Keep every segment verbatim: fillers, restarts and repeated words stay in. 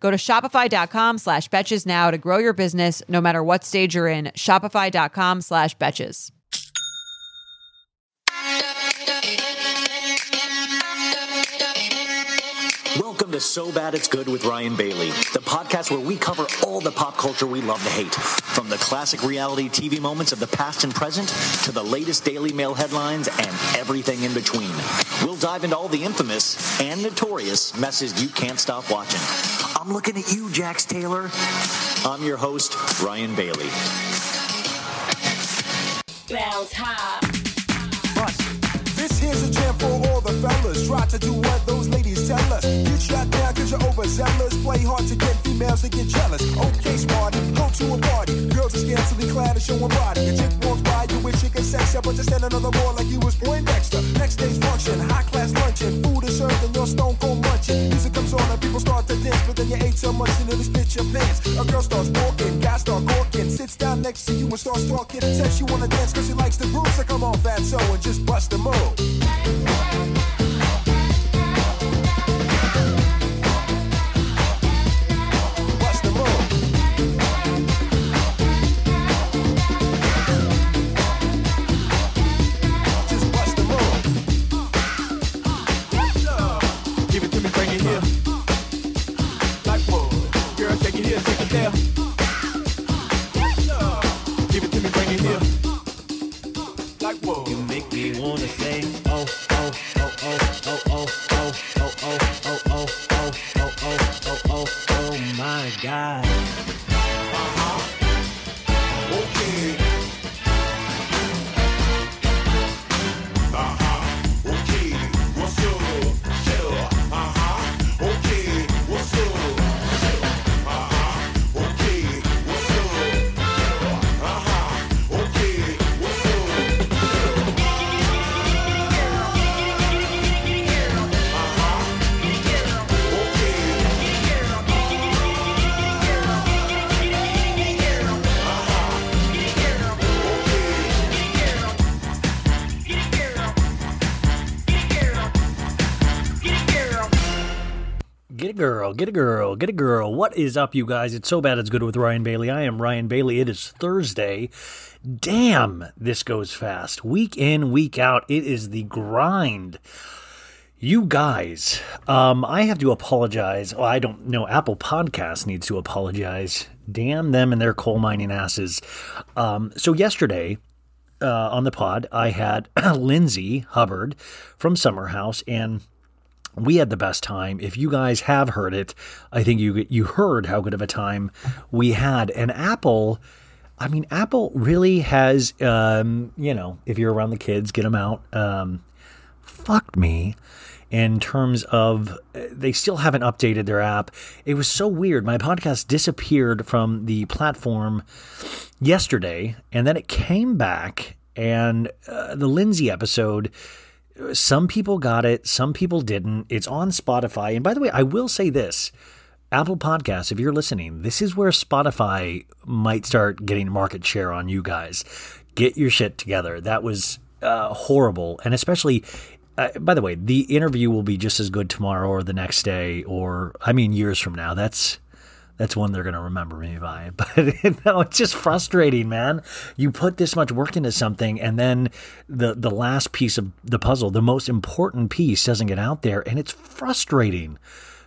Go to shopify.com slash betches now to grow your business no matter what stage you're in. Shopify.com slash betches. Welcome to So Bad It's Good with Ryan Bailey, the podcast where we cover all the pop culture we love to hate, from the classic reality T V moments of the past and present to the latest Daily Mail headlines and everything in between. We'll dive into all the infamous and notorious messes you can't stop watching. I'm looking at you, Jax Taylor. I'm your host, Ryan Bailey. Bells high. This here's a jam for all the fellas. Try to do what those ladies tell us. Get shot down cause you're overzealous. Play hard to get females to get jealous. Okay, smarty, go to a party. Girls are scantily clad and showing body. A chick walks by you with chicken sex up, but you're standing on the wall like you was born Dexter. Next day's function, high class luncheon. Food is served and your stone cold munching. Music comes on and people start to dance, but then you ate so much and it'll spit your pants. A girl starts walking, guys start gawking. Sits down next to you and starts talking. Says she wanna dance cause she likes the groove. So come on, fat so and just bust the move. What's the move? Just what's the move? Give it to me, bring it here. Like whoa, girl, take it here, take it there. Give it to me, bring it here. Like whoa, you make me wanna say. God. Uh-huh. Okay. Uh-huh. Okay. What's up? Yeah. Uh-huh. Okay. What's up? Yeah. Uh-huh. Okay. What's up? Yeah. Uh-huh. Okay. What's up? Uh-huh. Okay. Get a girl, get a girl, get a girl. What is up, you guys? It's So Bad It's Good with Ryan Bailey. I am Ryan Bailey. It is Thursday. Damn, this goes fast. Week in, week out. It is the grind. You guys, um, I have to apologize. Well, I don't know. Apple Podcasts needs to apologize. Damn them and their coal mining asses. Um, so yesterday... Uh, on the pod, I had Lindsay Hubbard from Summer House, and we had the best time. If you guys have heard it, I think you you heard how good of a time we had. And Apple, I mean, Apple really has, um, you know, if you're around the kids, get them out. Um, fucked me in terms of they still haven't updated their app. It was so weird. My podcast disappeared from the platform yesterday, and then it came back. And uh, the Lindsay episode, some people got it, some people didn't. It's on Spotify. And by the way, I will say this. Apple Podcasts, if you're listening, this is where Spotify might start getting market share on you guys. Get your shit together. That was uh, horrible. And especially, uh, by the way, the interview will be just as good tomorrow or the next day or, I mean, years from now. That's that's one they're going to remember me by. But you know, it's just frustrating, man. You put this much work into something, and then the the last piece of the puzzle, the most important piece, doesn't get out there, and it's frustrating.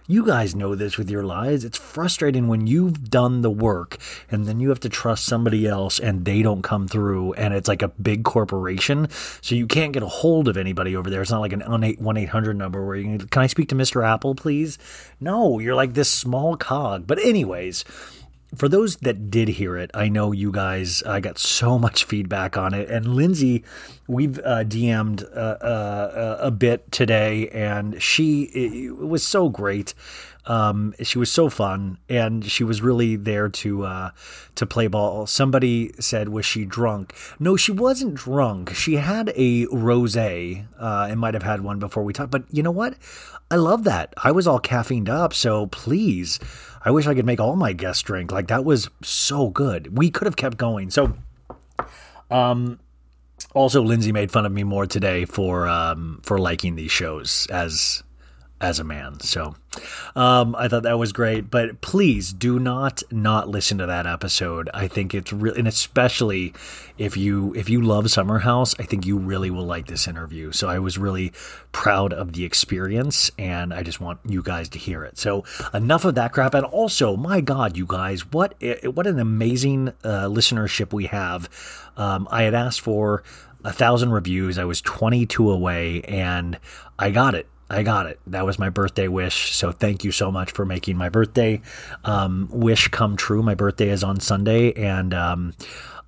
You guys know this with your lives. It's frustrating when you've done the work and then you have to trust somebody else and they don't come through, and it's like a big corporation. So you can't get a hold of anybody over there. It's not like an one eight hundred number where you can, can I speak to Mister Apple, please? No, you're like this small cog. But anyways, for those that did hear it, I know you guys, I got so much feedback on it. And Lindsay, we've uh, D M'd uh, uh, a bit today, and she it was so great. Um, she was so fun, and she was really there to uh, to play ball. Somebody said, was she drunk? No, she wasn't drunk. She had a rosé uh, and might have had one before we talked. But you know what? I love that. I was all caffeined up, so please. I wish I could make all my guests drink. Like, that was so good. We could have kept going. So, um, also, Lindsay made fun of me more today for um, for liking these shows as as a man. So um, I thought that was great. But please do not not listen to that episode. I think it's really, and especially if you if you love Summer House, I think you really will like this interview. So I was really proud of the experience, and I just want you guys to hear it. So enough of that crap. And also, my God, you guys, what what an amazing uh, listenership we have. Um, I had asked for a thousand reviews. I was twenty-two away, and I got it. I got it. That was my birthday wish. So thank you so much for making my birthday um, wish come true. My birthday is on Sunday, and um,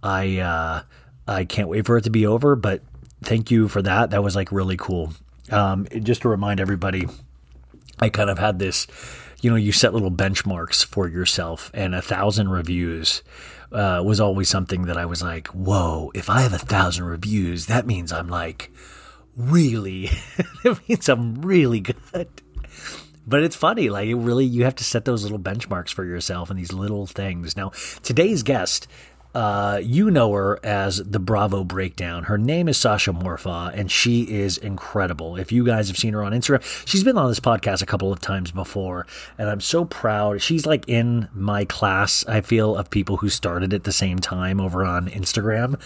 I uh, I can't wait for it to be over. But thank you for that. That was like really cool. Um, just to remind everybody, I kind of had this, you know, you set little benchmarks for yourself, and a thousand reviews uh, was always something that I was like, whoa, if I have a thousand reviews, that means I'm like, really, that means I'm really good. But it's funny, like, it really, you have to set those little benchmarks for yourself and these little things. Now, today's guest, uh, you know her as the Bravo Breakdown. Her name is Sasha Morfaw, and she is incredible. If you guys have seen her on Instagram, she's been on this podcast a couple of times before, and I'm so proud. She's like in my class, I feel, of people who started at the same time over on Instagram.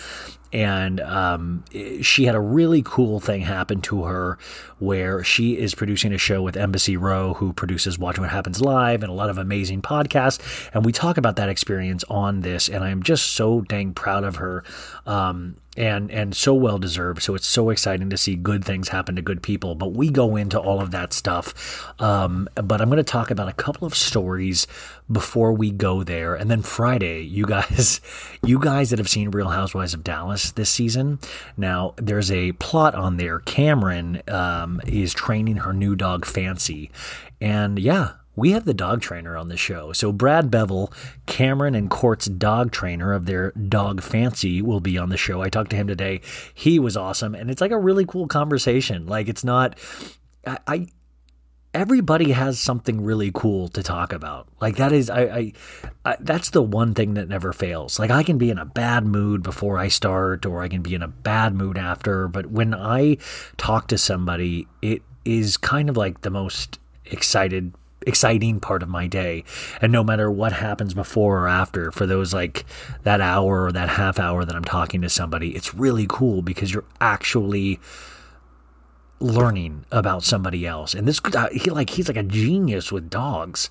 And um, she had a really cool thing happen to her where she is producing a show with Embassy Row, who produces Watch What Happens Live and a lot of amazing podcasts. And we talk about that experience on this, and I'm just so dang proud of her. Um And and so well-deserved. So it's so exciting to see good things happen to good people. But we go into all of that stuff. Um, but I'm going to talk about a couple of stories before we go there. And then Friday, you guys you guys that have seen Real Housewives of Dallas this season, now there's a plot on there. Cameron um, is training her new dog, Fancy. And yeah. We have the dog trainer on the show. So Brad Bevel, Cameron and Court's dog trainer of their dog Fancy, will be on the show. I talked to him today. He was awesome. And it's like a really cool conversation. Like, it's not, I, I everybody has something really cool to talk about. Like, that is, I, I, I, that's the one thing that never fails. Like, I can be in a bad mood before I start, or I can be in a bad mood after. But when I talk to somebody, it is kind of like the most excited exciting part of my day. And no matter what happens before or after, for those, like, that hour or that half hour that I'm talking to somebody, it's really cool because you're actually learning about somebody else. And this guy, he like he's like a genius with dogs.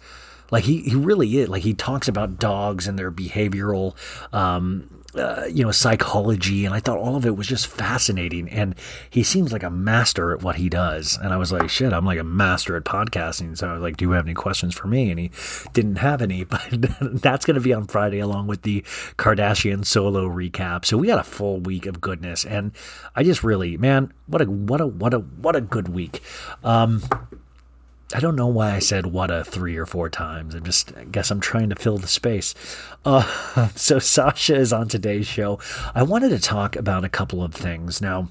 Like, he, he really is. Like, he talks about dogs and their behavioral um, Uh, you know, psychology, and I thought all of it was just fascinating, and he seems like a master at what he does, and I was like, shit, I'm like a master at podcasting, so I was like, do you have any questions for me? And he didn't have any, but that's going to be on Friday along with the Kardashian solo recap, so we got a full week of goodness, and I just really, man, what a, what a, what a, what a good week. Um, I don't know why I said what a three or four times. I just I guess I'm trying to fill the space. Uh, so Sasha is on today's show. I wanted to talk about a couple of things. Now,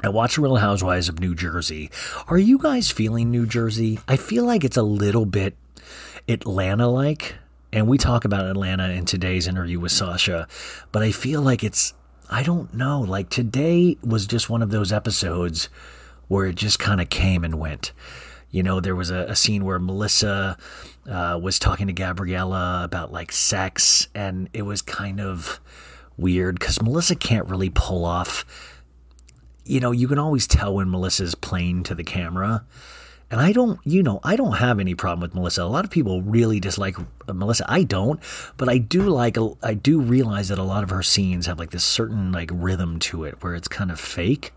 I watched Real Housewives of New Jersey. Are you guys feeling New Jersey? I feel like it's a little bit Atlanta-like. And we talk about Atlanta in today's interview with Sasha. But I feel like it's, I don't know. Like today was just one of those episodes where it just kind of came and went. You know, there was a, a scene where Melissa uh, was talking to Gabriella about, like, sex, and it was kind of weird because Melissa can't really pull off. You know, you can always tell when Melissa's playing to the camera. And I don't, you know, I don't have any problem with Melissa. A lot of people really dislike Melissa. I don't, but I do like, I do realize that a lot of her scenes have like this certain like rhythm to it where it's kind of fake.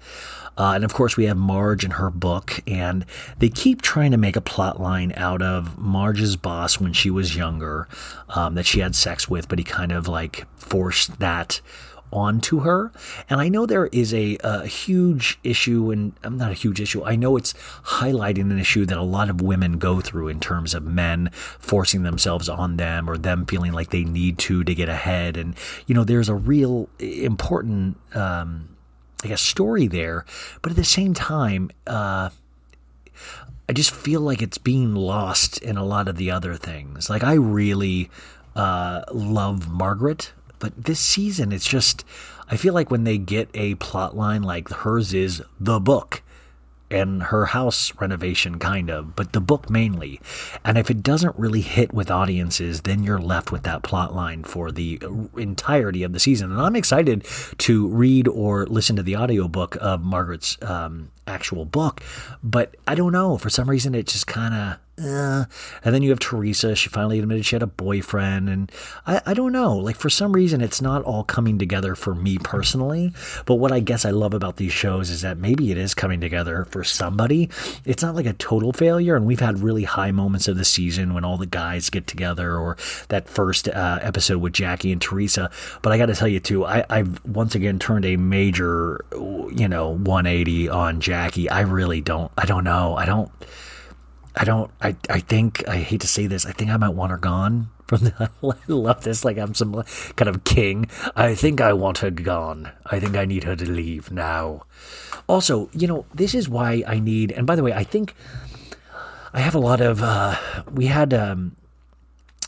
Uh, and of course we have Marge and her book, and they keep trying to make a plot line out of Marge's boss when she was younger, um, that she had sex with, but he kind of like forced that onto her. And I know there is a, a huge issue, and I'm not a huge issue. I know it's highlighting an issue that a lot of women go through in terms of men forcing themselves on them or them feeling like they need to to get ahead. And, you know, there's a real important, um, I guess, story there. But at the same time, uh, I just feel like it's being lost in a lot of the other things. Like I really uh, love Margaret. But this season, it's just, I feel like when they get a plot line like hers is the book and her house renovation kind of, but the book mainly. And if it doesn't really hit with audiences, then you're left with that plot line for the entirety of the season. And I'm excited to read or listen to the audiobook of Margaret's um, actual book. But I don't know, for some reason, it just kind of... Uh, and then you have Teresa. She finally admitted she had a boyfriend. And I, I don't know. Like, for some reason, it's not all coming together for me personally. But what I guess I love about these shows is that maybe it is coming together for somebody. It's not like a total failure. And we've had really high moments of the season when all the guys get together, or that first uh, episode with Jackie and Teresa. But I got to tell you, too, I, I've once again turned a major, you know, one eighty on Jackie. I really don't. I don't know. I don't. I don't, I, I think, I hate to say this, I think I might want her gone from the, I love this, like I'm some kind of king. I think I want her gone. I think I need her to leave now. Also, you know, this is why I need, and by the way, I think I have a lot of, uh, we had, um,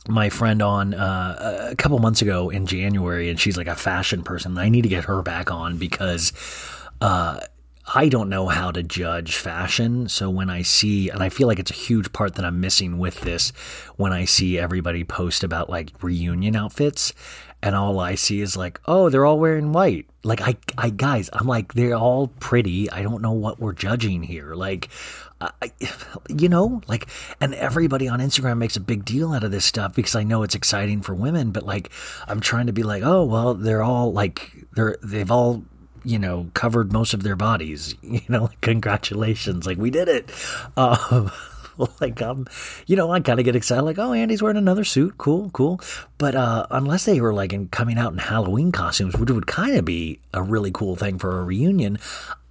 my friend on uh, a couple months ago in January, and she's like a fashion person, and I need to get her back on because, uh, I don't know how to judge fashion. So when I see, and I feel like it's a huge part that I'm missing with this, when I see everybody post about like reunion outfits, and all I see is like, oh, they're all wearing white. Like I, I guys, I'm like, they're all pretty. I don't know what we're judging here. Like, I, you know, like, and everybody on Instagram makes a big deal out of this stuff because I know it's exciting for women, but like, I'm trying to be like, oh, well, they're all like, they're, they've all, you know, covered most of their bodies, you know, like, congratulations, like, we did it. Um, like, um, you know, I kind of get excited, like, oh, Andy's wearing another suit, cool, cool. But uh, unless they were, like, in, coming out in Halloween costumes, which would kind of be a really cool thing for a reunion,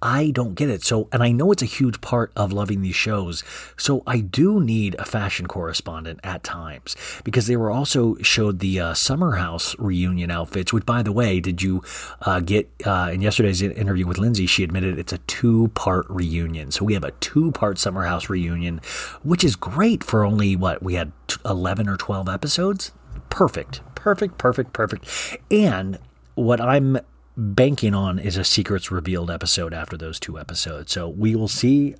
I don't get it. So, and I know it's a huge part of loving these shows. So I do need a fashion correspondent at times, because they were also showed the uh, Summer House reunion outfits, which, by the way, did you uh, get uh, in yesterday's interview with Lindsay, she admitted it's a two part reunion. So we have a two part Summer House reunion, which is great for only what we had eleven or twelve episodes. Perfect, perfect, perfect, perfect. And what I'm banking on is a secrets revealed episode after those two episodes. So we will see.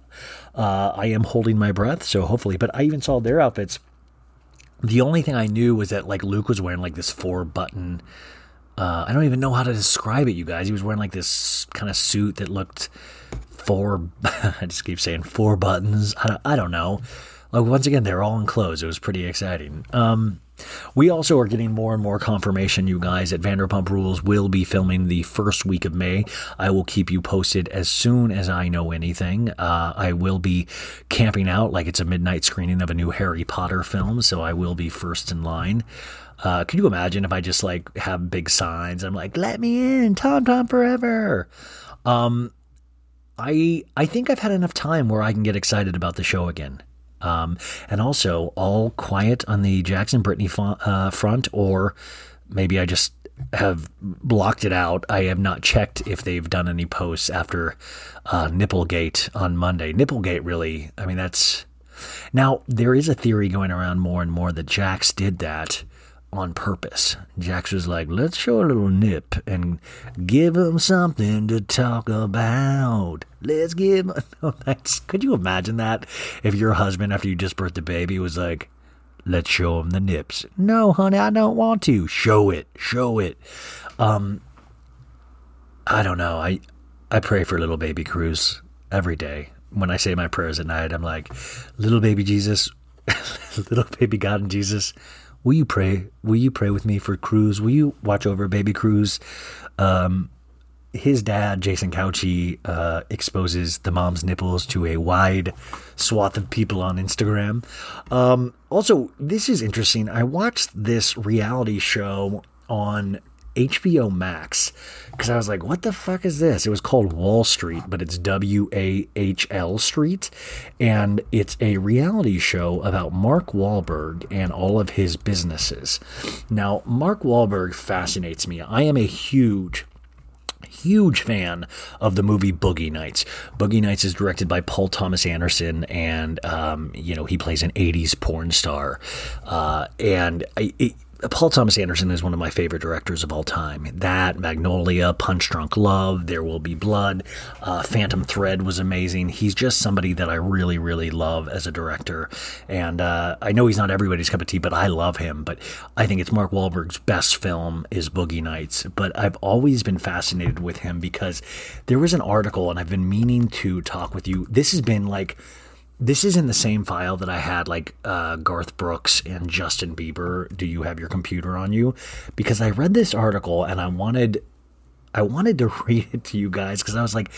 Uh, I am holding my breath, so hopefully. But I even saw their outfits. The only thing I knew was that like Luke was wearing like this four button. Uh, I don't even know how to describe it, you guys. He was wearing like this kind of suit that looked four. I just keep saying four buttons. I don't, I don't know. Like, once again, they're all enclosed. It was pretty exciting. Um, We also are getting more and more confirmation, you guys, that Vanderpump Rules will be filming the first week of May. I will keep you posted as soon as I know anything. Uh, I will be camping out like it's a midnight screening of a new Harry Potter film, so I will be first in line. Uh, could you imagine if I just, like, have big signs? I'm like, let me in, Tom Tom forever. Um, I I think I've had enough time where I can get excited about the show again. Um, and also, all quiet on the Jackson Brittany fa- uh, front, or maybe I just have blocked it out. I have not checked if they've done any posts after uh, Nipplegate on Monday. Nipplegate, really, I mean, that's... Now, there is a theory going around more and more that Jax did that on purpose. Jax was like, let's show a little nip and give them something to talk about. Let's give no, that's, could you imagine that? If your husband, after you just birthed a baby, was like, let's show him the nips. No, honey, I don't want to. Show it. Show it. Um, I don't know. I, I pray for little baby Cruz every day. When I say my prayers at night, I'm like, little baby Jesus, little baby God and Jesus, will you pray? Will you pray with me for Cruz? Will you watch over baby Cruz? Um, his dad, Jason Cauchy, uh, exposes the mom's nipples to a wide swath of people on Instagram. Um, also, this is interesting. I watched this reality show on H B O Max because I was like, what the fuck is this? It was called Wahl Street, but it's W A H L Street, and it's a reality show about Mark Wahlberg and all of his businesses. Now, Mark Wahlberg fascinates me. I am a huge Huge fan of the movie Boogie Nights. Boogie Nights is directed by Paul Thomas Anderson, and um, you know, he plays an eighties porn star. Uh, and I, it, Paul Thomas Anderson is one of my favorite directors of all time. That, Magnolia, Punch Drunk Love, There Will Be Blood, uh, Phantom Thread was amazing. He's just somebody that I really, really love as a director. And uh, I know he's not everybody's cup of tea, but I love him. But I think it's Mark Wahlberg's best film is Boogie Nights. But I've always been fascinated with him because there was an article, and I've been meaning to talk with you. This has been like... This is in the same file that I had, like, uh, Garth Brooks and Justin Bieber, Do You Have Your Computer on You? Because I read this article, and I wanted I wanted to read it to you guys, because I was like,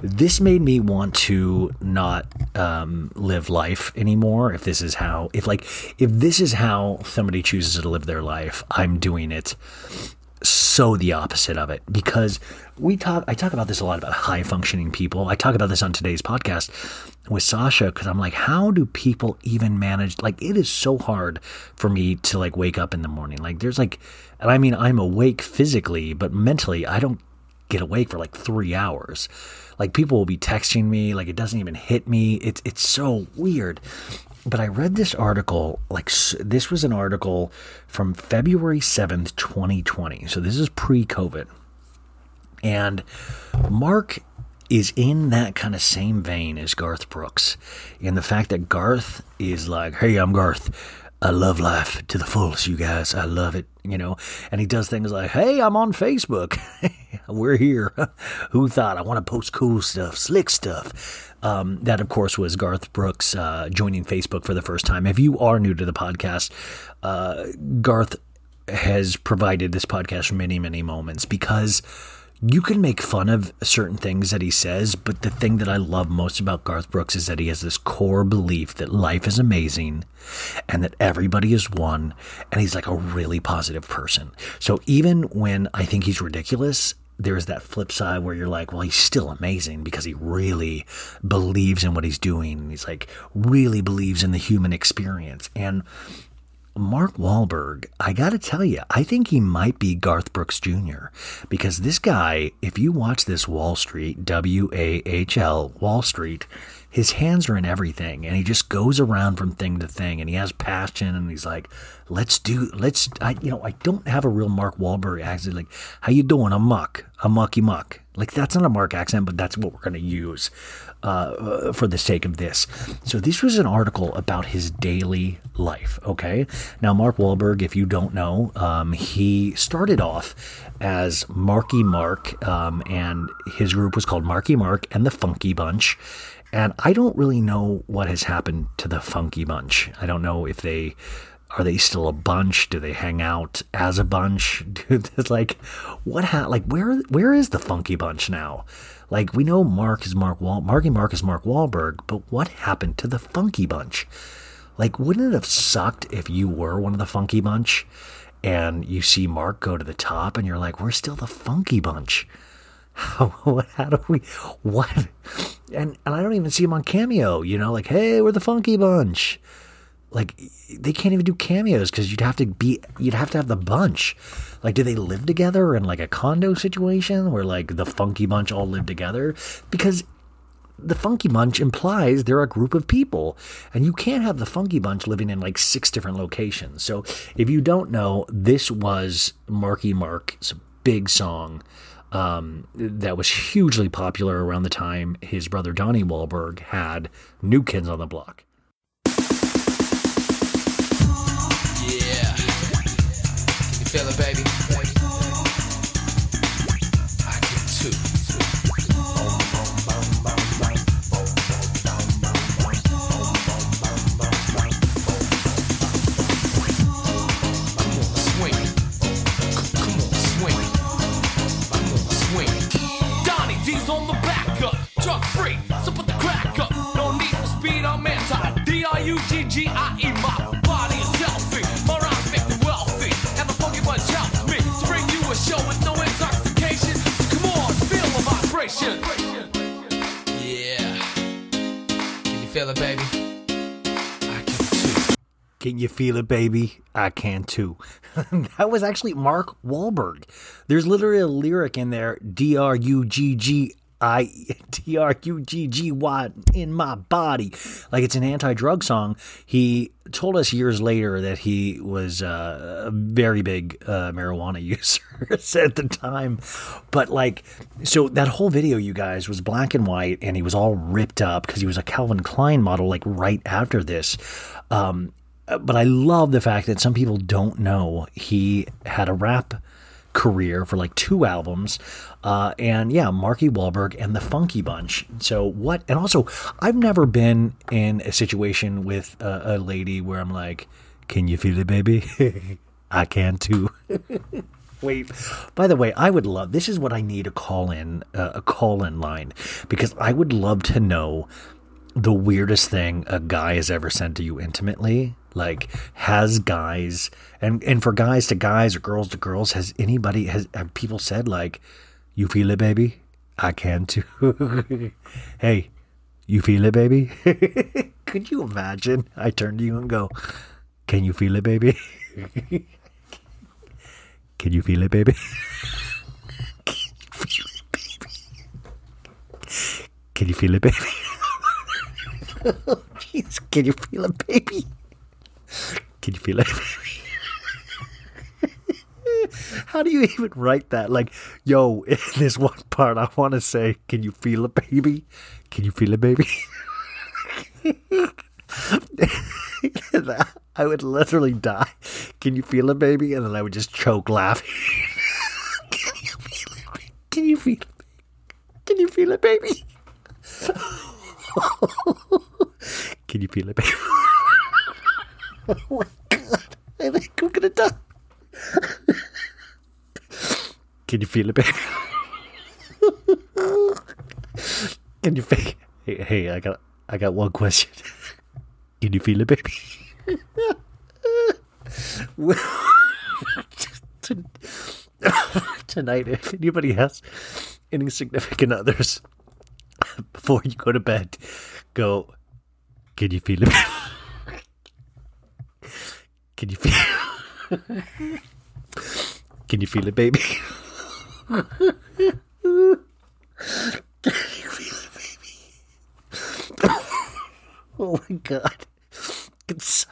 this made me want to not um, live life anymore. If this is how, if like, if this is how somebody chooses to live their life, I'm doing it so the opposite of it, because we talk, I talk about this a lot about high functioning people. I talk about this on today's podcast with Sasha, because I'm like, how do people even manage? Like, it is so hard for me to, like, wake up in the morning. Like, there's like, and I mean, I'm awake physically, but mentally I don't get awake for like three hours. Like, people will be texting me. Like, it doesn't even hit me. It's, it's so weird. But I read this article, like, this was an article from February seventh, twenty twenty. So this is pre-COVID. And Mark is in that kind of same vein as Garth Brooks. And the fact that Garth is like, hey, I'm Garth. I love life to the fullest, you guys. I love it, you know. And he does things like, hey, I'm on Facebook. We're here. Who thought? I want to post cool stuff, slick stuff. Um, that, of course, was Garth Brooks uh, joining Facebook for the first time. If you are new to the podcast, uh, Garth has provided this podcast many, many moments because you can make fun of certain things that he says, but the thing that I love most about Garth Brooks is that he has this core belief that life is amazing and that everybody is one, and he's like a really positive person. So even when I think he's ridiculous, there is that flip side where you're like, well, he's still amazing because he really believes in what he's doing. He's like really believes in the human experience. And Mark Wahlberg, I got to tell you, I think he might be Garth Brooks Junior Because this guy, if you watch this Wahl Street, W A H L, Wahl Street, his hands are in everything. And he just goes around from thing to thing. And he has passion. And he's like, let's do, let's, I, you know, I don't have a real Mark Wahlberg accent. Like, how you doing? I'm Muck. I'm Mucky Muck. Like, that's not a Mark accent, but that's what we're going to use uh, for the sake of this. So this was an article about his daily life, okay? Now, Mark Wahlberg, if you don't know, um, he started off as Marky Mark, um, and his group was called Marky Mark and the Funky Bunch. And I don't really know what has happened to the Funky Bunch. I don't know if they Are they still a bunch? Do they hang out as a bunch? Dude, it's like, what? Ha- like, where? Where is the funky bunch now? Like, we know Mark is Mark Wahl, Marky Mark is Mark Wahlberg, but what happened to the funky bunch? Like, wouldn't it have sucked if you were one of the funky bunch, and you see Mark go to the top, and you're like, we're still the funky bunch. How? What? How do we? What? And and I don't even see him on Cameo. You know, like, hey, we're the funky bunch. Like, they can't even do cameos because you'd have to be, you'd have to have the bunch. Like, do they live together in like a condo situation where like the funky bunch all live together? Because the funky bunch implies they're a group of people, and you can't have the funky bunch living in like six different locations. So if you don't know, this was Marky Mark's big song. Um, that was hugely popular around the time his brother Donnie Wahlberg had New Kids on the Block. Feel it, baby. I can too. Come on, swing. Come on, swing. Come on, swing. Donnie D's on the back up, drug free, so put the crack up. No need for speed, I'm anti. D R U G G I E my body is healthy. My rhymes make me wealthy. Help me to bring you a show with no intoxication. So come on, feel the vibration. Yeah. Can you feel it, baby? I can too. Can you feel it, baby? I can too. That was actually Mark Wahlberg. There's literally a lyric in there, D R U G G. I D R U G G Y in my body. Like, it's an anti-drug song. He told us years later that he was uh, a very big uh, marijuana user at the time. But like, so that whole video, you guys, was black and white, and he was all ripped up because he was a Calvin Klein model like right after this. Um, but I love the fact that some people don't know he had a rap career for like two albums, uh, and yeah, Marky Wahlberg and the Funky Bunch. So what? And also, I've never been in a situation with a, a lady where I'm like, "Can you feel it, baby? I can too." Wait. By the way, I would love. This is what I need a call in, uh, a call in line, because I would love to know the weirdest thing a guy has ever said to you intimately. Like, has guys, and, and for guys to guys or girls to girls, has anybody, has have people said, like, you feel it, baby? I can too. Hey, you feel it, baby? Could you imagine? I turn to you and go, can you feel it, baby? Can you feel it, baby? Can you feel it, baby? Can you feel it, baby? Oh, jeez, can you feel it, baby? Can you feel it? How do you even write that? Like, yo, in this one part, I want to say, can you feel it, baby? Can you feel it, baby? I would literally die. Can you feel it, baby? And then I would just choke laughing. Can you feel it, baby? Can you feel it, baby? Can you feel it, baby? Can you feel it, baby? Oh my God, I think I'm gonna die. Can you feel it, baby? Can you feel hey, hey, I got I got one question. Can you feel it, baby? Tonight, if anybody has any significant others, before you go to bed, go, can you feel it, baby? Can you feel Can you feel it, baby? Can you feel it, baby? Oh my God. It's...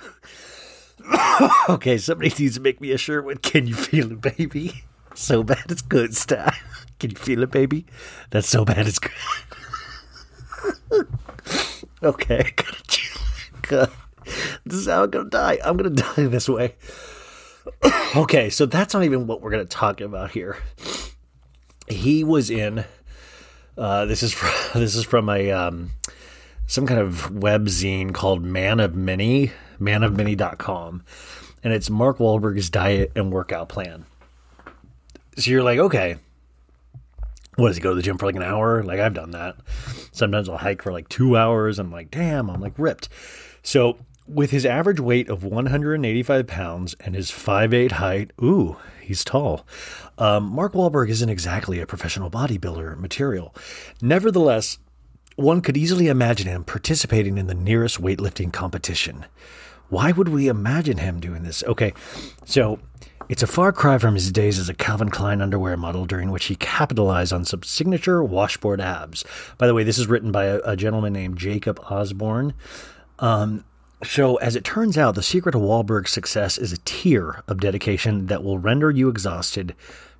Okay, somebody needs to make me a shirt with Can You Feel It, Baby? So bad it's good style. Can you feel it, baby? That's so bad it's good. Okay, gotta chill. God. This is how I'm going to die. I'm going to die this way. Okay, so that's not even what we're going to talk about here. He was in, uh, this is from, this is from a, um, some kind of web zine called Man of Many, man of many dot com. and it's Mark Wahlberg's diet and workout plan. So you're like, okay, what does he go to the gym for like an hour? Like, I've done that. Sometimes I'll hike for like two hours. I'm like, damn, I'm like ripped. So with his average weight of one hundred eighty-five pounds and his five foot eight height, ooh, he's tall. Um, Mark Wahlberg isn't exactly a professional bodybuilder material. Nevertheless, one could easily imagine him participating in the nearest weightlifting competition. Why would we imagine him doing this? Okay, so it's a far cry from his days as a Calvin Klein underwear model, during which he capitalized on some signature washboard abs. By the way, this is written by a, a gentleman named Jacob Osborne. Um, so as it turns out, the secret to Wahlberg's success is a tier of dedication that will render you exhausted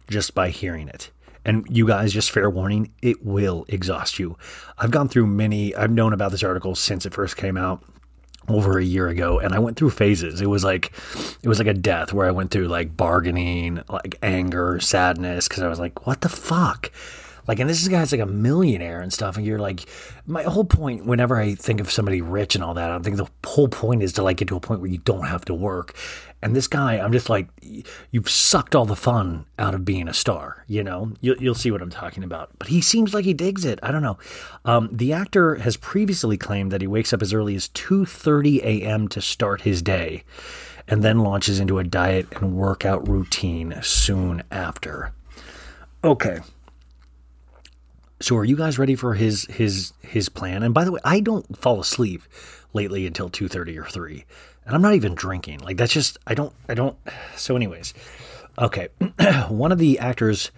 just by hearing it. And you guys, just fair warning, it will exhaust you. I've gone through many, I've known about this article since it first came out over a year ago, and I went through phases. It was like, it was like a death where I went through like bargaining, like anger, sadness, because I was like, what the fuck? Like, and this guy's like a millionaire and stuff, and you're like, my whole point, whenever I think of somebody rich and all that, I think the whole point is to like get to a point where you don't have to work. And this guy, I'm just like, you've sucked all the fun out of being a star, you know? You'll, you'll see what I'm talking about. But he seems like he digs it. I don't know. Um, the actor has previously claimed that he wakes up as early as two thirty a.m. to start his day, and then launches into a diet and workout routine soon after. Okay. So are you guys ready for his his his plan? And by the way, I don't fall asleep lately until two thirty or three. And I'm not even drinking. Like, that's just, I don't, I don't. So anyways, okay. One of the actor's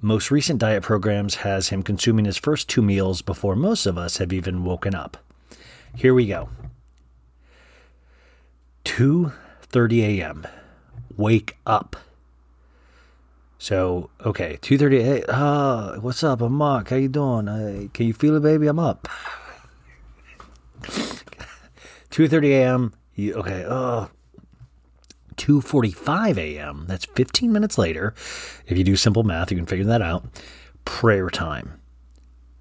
most recent diet programs has him consuming his first two meals before most of us have even woken up. Here we go. two thirty a.m. Wake up. So, okay. two thirty, hey, uh, what's up? I'm Mark. How you doing? Uh, can you feel it, baby? I'm up. two thirty a.m. You, okay, uh, two forty-five a.m., that's fifteen minutes later. If you do simple math, you can figure that out. Prayer time.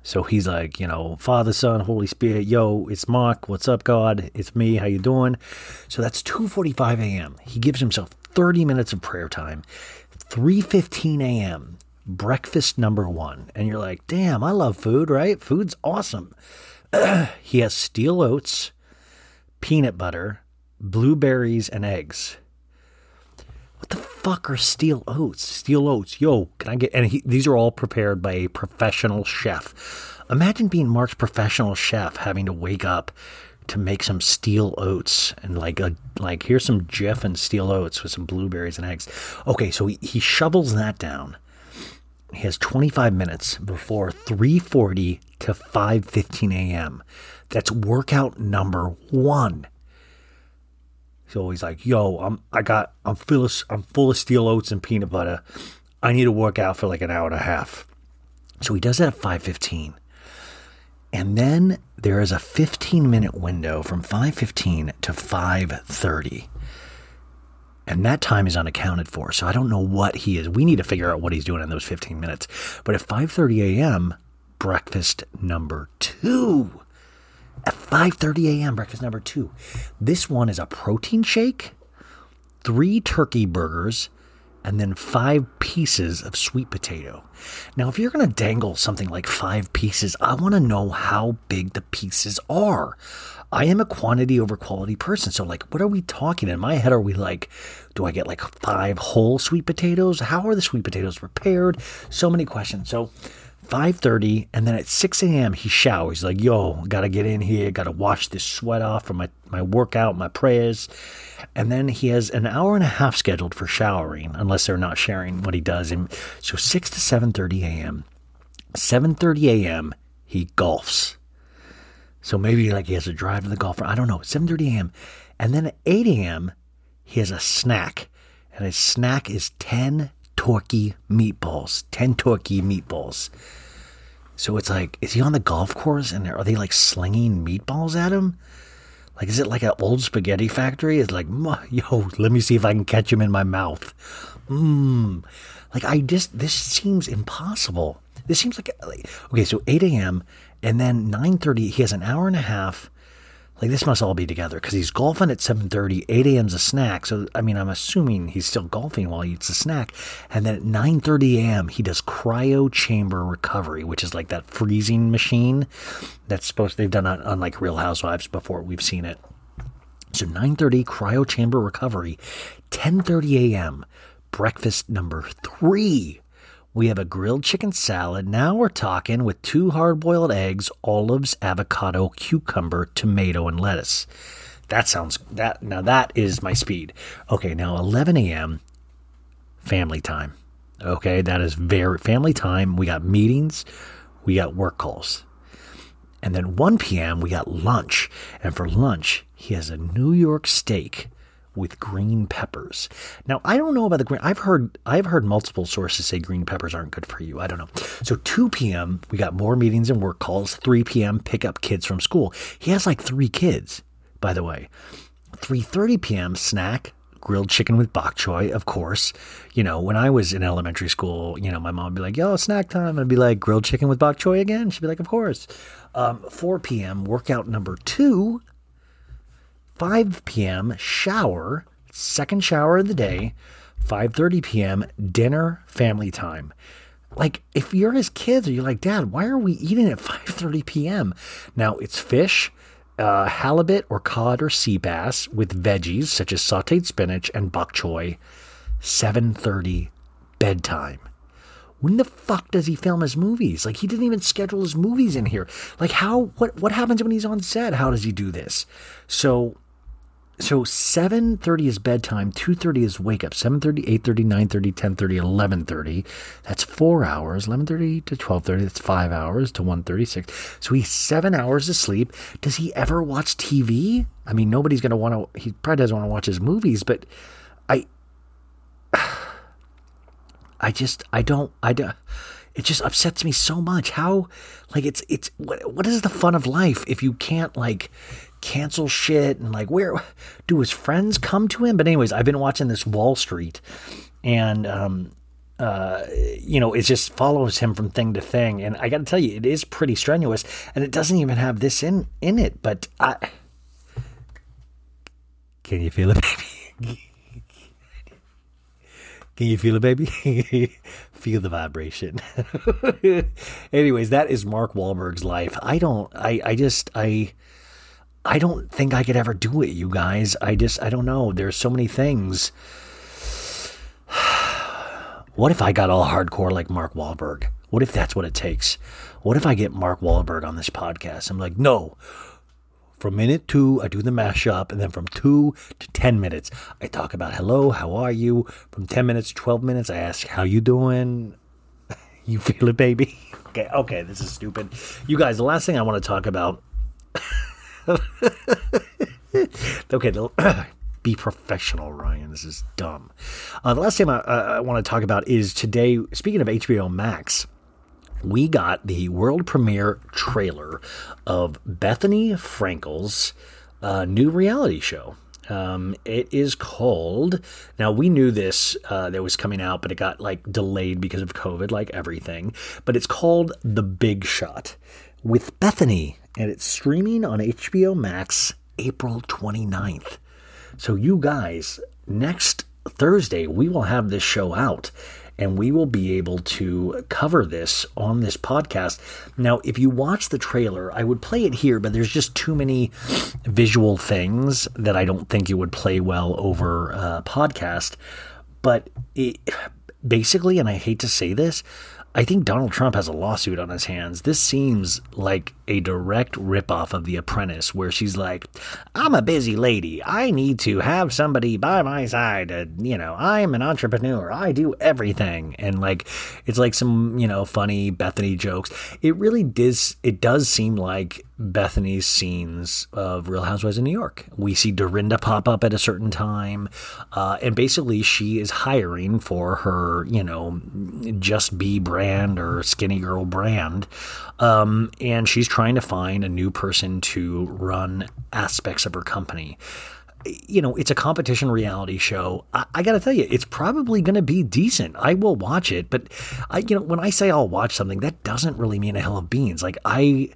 So he's like, you know, Father, Son, Holy Spirit, yo, it's Mark, what's up, God? It's me, how you doing? So that's two forty-five a.m. He gives himself thirty minutes of prayer time. three fifteen a.m., breakfast number one. And you're like, damn, I love food, right? Food's awesome. He has steel oats, peanut butter, blueberries, and eggs. What the fuck are steel oats? Steel oats. Yo, can I get... And he, these are all prepared by a professional chef. Imagine being Mark's professional chef, having to wake up to make some steel oats. And like, a, like here's some Jif and steel oats with some blueberries and eggs. Okay, so he, he shovels that down. He has twenty-five minutes before three forty to five fifteen a.m., That's workout number one. So he's like, yo, I'm I got I'm full of I'm full of steel oats and peanut butter. I need to work out for like an hour and a half. So he does that at five fifteen. And then there is a fifteen minute window from five fifteen to five thirty. And that time is unaccounted for. So I don't know what he is. We need to figure out what he's doing in those fifteen minutes. But at five thirty a.m., breakfast number two. At five thirty a.m., breakfast number two. This one is a protein shake, three turkey burgers, and then five pieces of sweet potato. Now, if you're going to dangle something like five pieces, I want to know how big the pieces are. I am a quantity over quality person. So, like, what are we talking? In my head, are we like, do I get like five whole sweet potatoes? How are the sweet potatoes prepared? So many questions. So... five thirty, and then at six a.m. he showers. He's like, yo, gotta get in here, gotta wash this sweat off from my, my workout, my prayers. And then he has an hour and a half scheduled for showering, unless they're not sharing what he does. And so six to seven thirty a.m. seven thirty a.m. he golfs. So maybe like he has a drive to the golf. I don't know. seven thirty a.m. And then at eight a.m. he has a snack. And his snack is ten turkey meatballs. ten turkey meatballs. So it's like, is he on the golf course and are they like slinging meatballs at him? Like, is it like an old spaghetti factory? It's like, yo, let me see if I can catch him in my mouth. Mmm. Like, I just, this seems impossible. This seems like, okay, so eight a.m. and then nine thirty, he has an hour and a half. Like, this must all be together, because he's golfing at seven thirty, eight a.m.'s a snack. So, I mean, I'm assuming he's still golfing while he eats the snack. And then at nine thirty a.m., he does cryo chamber recovery, which is like that freezing machine that's supposed they've done on, on like Real Housewives before. We've seen it. So nine thirty, cryo chamber recovery. ten thirty a.m., breakfast number three. We have a grilled chicken salad. Now we're talking, with two hard-boiled eggs, olives, avocado, cucumber, tomato, and lettuce. That sounds, that now that is my speed. Okay, now eleven a.m., family time. Okay, that is very, family time. We got meetings. We got work calls. And then one p.m., we got lunch. And for lunch, he has a New York steak with green peppers. Now, I don't know about the green. I've heard I've heard multiple sources say green peppers aren't good for you. I don't know. So two p.m., we got more meetings and work calls. three p.m., pick up kids from school. He has like three kids, by the way. three thirty p.m., snack, grilled chicken with bok choy, of course. You know, when I was in elementary school, you know, my mom would be like, yo, snack time. I'd be like, grilled chicken with bok choy again? She'd be like, of course. Um, four p.m., workout number two. five p.m. shower, second shower of the day. Five thirty p.m. dinner, family time. Like, if you're his kids, or you're like, Dad, why are we eating at five thirty p.m.? Now, it's fish, uh, halibut or cod or sea bass with veggies such as sautéed spinach and bok choy. seven thirty, bedtime. When the fuck does he film his movies? Like, he didn't even schedule his movies in here. Like, how? What? What happens when he's on set? How does he do this? So. So seven thirty is bedtime, two thirty is wake up, seven thirty, eight thirty, nine thirty, ten thirty, eleven thirty. That's four hours, eleven thirty to twelve thirty, that's five hours to one thirty, six. So he's seven hours of sleep. Does he ever watch T V? I mean, nobody's going to want to, he probably doesn't want to watch his movies, but I, I just, I don't, I don't. It just upsets me so much. How, like, it's, it's, what, what is the fun of life if you can't, like, cancel shit? And, like, where do his friends come to him? But anyways, I've been watching this Wahl Street, and, um, uh, you know, it just follows him from thing to thing. And I got to tell you, it is pretty strenuous, and it doesn't even have this in, in it. But I, can you feel it, baby? Can you feel it, baby? Feel the vibration. Anyways, that is Mark Wahlberg's life. I don't, I, I just, I, I don't think I could ever do it, you guys. I just, I don't know. There's so many things. What if I got all hardcore like Mark Wahlberg? What if that's what it takes? What if I get Mark Wahlberg on this podcast? I'm like, no. From minute two, I do the mashup, and then from two to ten minutes, I talk about hello, how are you? From ten minutes, twelve minutes, I ask how you doing. You feel it, baby? Okay, okay, this is stupid. You guys, the last thing I want to talk about. Okay, the, be professional, Ryan. This is dumb. Uh, the last thing I, uh, I want to talk about is today. Speaking of H B O Max. We got the world premiere trailer of Bethenny Frankel's uh, new reality show. Um, it is called, now we knew this uh, that was coming out, but it got like delayed because of COVID, like everything. But it's called The Big Shot with Bethenny, and it's streaming on H B O Max April twenty-ninth. So you guys, next Thursday, we will have this show out. And we will be able to cover this on this podcast. Now, if you watch the trailer, I would play it here, but there's just too many visual things that I don't think it would play well over a podcast. But it, basically, and I hate to say this, I think Donald Trump has a lawsuit on his hands. This seems like a direct ripoff of The Apprentice, where she's like, I'm a busy lady. I need to have somebody by my side. Uh, you know, I'm an entrepreneur. I do everything. And like, it's like some, you know, funny Bethenny jokes. It really does. It does seem like Bethenny's scenes of Real Housewives of New York. We see Dorinda pop up at a certain time. Uh, and basically she is hiring for her, you know, Just Be brand or Skinny Girl brand. Um, and she's trying to find a new person to run aspects of her company. You know, it's a competition reality show. I, I got to tell you, it's probably going to be decent. I will watch it. But I, you know, when I say I'll watch something, that doesn't really mean a hell of beans. Like I,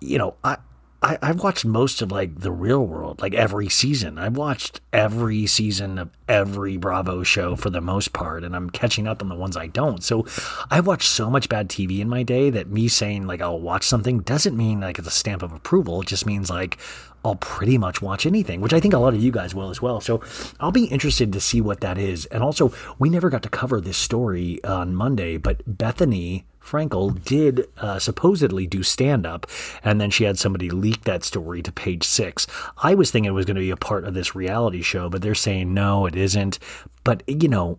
you know, I, I, I've watched most of like the Real World, like every season. I've watched every season of every Bravo show for the most part, and I'm catching up on the ones I don't. So I've watched so much bad T V in my day that me saying like I'll watch something doesn't mean like it's a stamp of approval. It just means like I'll pretty much watch anything, which I think a lot of you guys will as well. So I'll be interested to see what that is. And also, we never got to cover this story on Monday, but Bethenny Frankel did uh, supposedly do stand-up, and then she had somebody leak that story to Page Six. I was thinking it was going to be a part of this reality show, but they're saying no, it isn't. But, you know,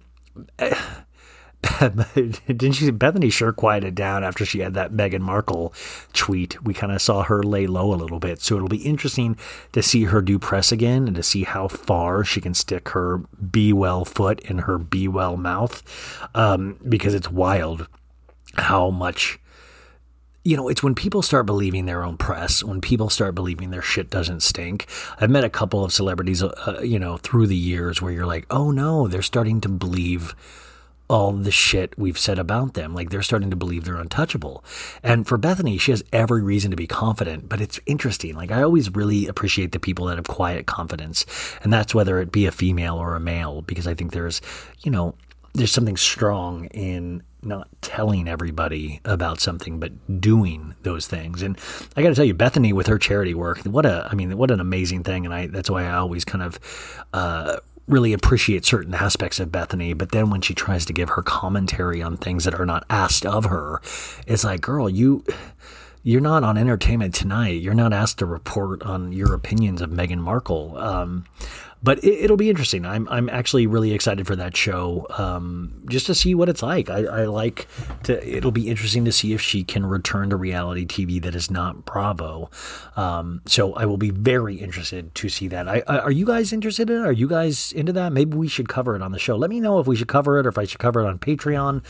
didn't she? Bethenny sure quieted down after she had that Meghan Markle tweet. We kind of saw her lay low a little bit, so it'll be interesting to see her do press again and to see how far she can stick her be well foot in her be well mouth, um, because it's wild how much, you know, it's when people start believing their own press, when people start believing their shit doesn't stink. I've met a couple of celebrities, uh, you know, through the years where you're like, oh no, they're starting to believe all the shit we've said about them. Like, they're starting to believe they're untouchable. And for Bethenny, she has every reason to be confident, but it's interesting. Like, I always really appreciate the people that have quiet confidence, and that's whether it be a female or a male, because I think there's, you know, there's something strong in not telling everybody about something, but doing those things. And I got to tell you, Bethenny with her charity work, what a, I mean, what an amazing thing. And I, that's why I always kind of, uh, really appreciate certain aspects of Bethenny. But then when she tries to give her commentary on things that are not asked of her, it's like, girl, you, you're not on Entertainment Tonight. You're not asked to report on your opinions of Meghan Markle. Um, But it, it'll be interesting. I'm I'm actually really excited for that show, um, just to see what it's like. I, I like to. It'll be interesting to see if she can return to reality T V that is not Bravo. Um, so I will be very interested to see that. I, I, are you guys interested in it? Are you guys into that? Maybe we should cover it on the show. Let me know if we should cover it or if I should cover it on Patreon.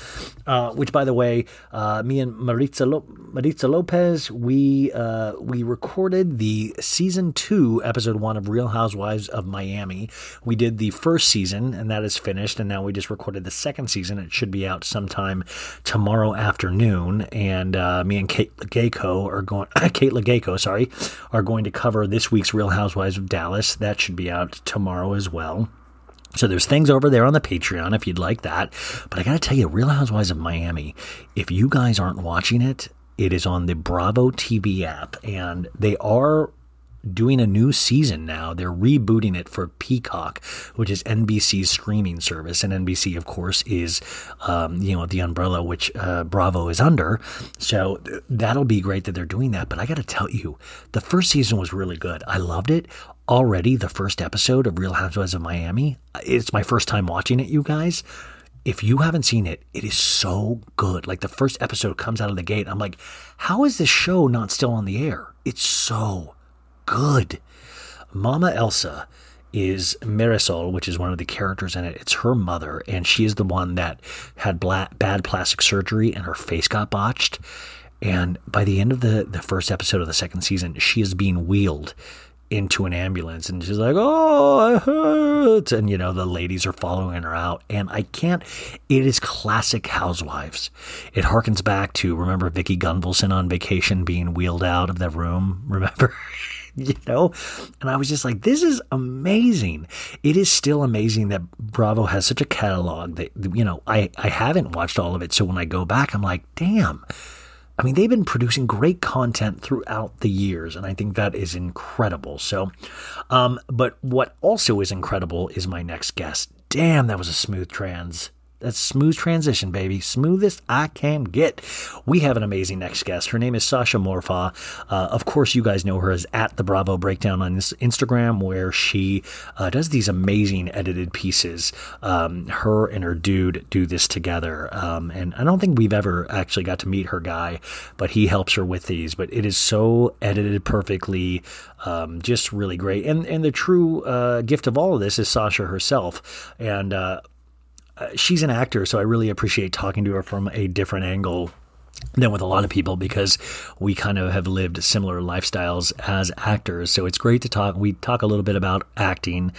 Uh, which, by the way, uh, me and Maritza Lo- Maritza Lopez, we uh, we recorded the season two episode one of Real Housewives of Miami. We did the first season, and that is finished, and now we just recorded the second season. It should be out sometime tomorrow afternoon, and uh, me and Kate LeGayco are going. Kate LeGayco, sorry, are going to cover this week's Real Housewives of Dallas. That should be out tomorrow as well. So there's things over there on the Patreon if you'd like that. But I got to tell you, Real Housewives of Miami. If you guys aren't watching it, it is on the Bravo T V app, and they are doing a new season now. They're rebooting it for Peacock, which is N B C's streaming service. And N B C, of course, is, um, you know, the umbrella which uh, Bravo is under. So th- that'll be great that they're doing that. But I got to tell you, the first season was really good. I loved it. Already, the first episode of Real Housewives of Miami, it's my first time watching it, you guys. If you haven't seen it, it is so good. Like, the first episode comes out of the gate, I'm like, how is this show not still on the air? It's so good. Mama Elsa is Marisol, which is one of the characters in it. It's her mother, and she is the one that had black, bad plastic surgery and her face got botched. And by the end of the, the first episode of the second season, she is being wheeled into an ambulance, and she's like, oh, I hurt. And, you know, the ladies are following her out, and I can't, it is classic Housewives. It harkens back to, remember Vicky Gunvalson on Vacation being wheeled out of that room? Remember? You know, and I was just like, this is amazing. It is still amazing that Bravo has such a catalog that, you know, I, I haven't watched all of it. So when I go back, I'm like, damn. I mean, they've been producing great content throughout the years, and I think that is incredible. So, um, but what also is incredible is my next guest. Damn, that was a smooth trans. That's smooth transition, baby. Smoothest I can get. We have an amazing next guest. Her name is Sasha Morfaw. Uh, of course, you guys know her as at the Bravo Breakdown on this Instagram, where she uh, does these amazing edited pieces. Um, her and her dude do this together. Um, and I don't think we've ever actually got to meet her guy, but he helps her with these. But it is so edited perfectly. Um, just really great. And, and the true uh, gift of all of this is Sasha herself. And, uh, Uh, she's an actor, so I really appreciate talking to her from a different angle than with a lot of people, because we kind of have lived similar lifestyles as actors. So it's great to talk. We talk a little bit about acting,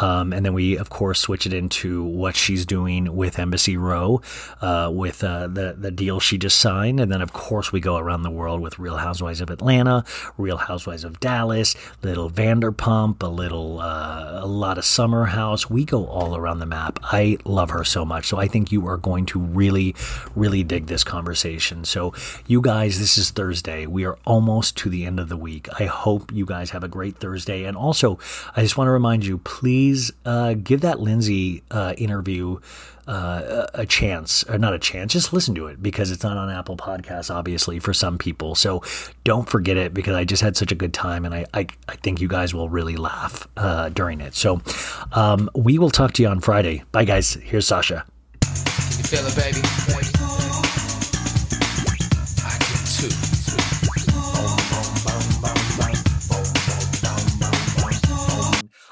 um, and then we, of course, switch it into what she's doing with Embassy Row, uh, with uh, the, the deal she just signed. And then, of course, we go around the world with Real Housewives of Atlanta, Real Housewives of Dallas, little Vanderpump, a little uh, a lot of Summer House. We go all around the map. I love her so much. So I think you are going to really, really dig this conversation. So So you guys, this is Thursday. We are almost to the end of the week. I hope you guys have a great Thursday. And also, I just want to remind you, please uh, give that Lindsay uh, interview uh, a chance. Or not a chance, just listen to it, because it's not on Apple Podcasts, obviously, for some people. So don't forget it, because I just had such a good time, and I, I, I think you guys will really laugh uh, during it. So um, we will talk to you on Friday. Bye, guys. Here's Sasha. You can feel it, baby.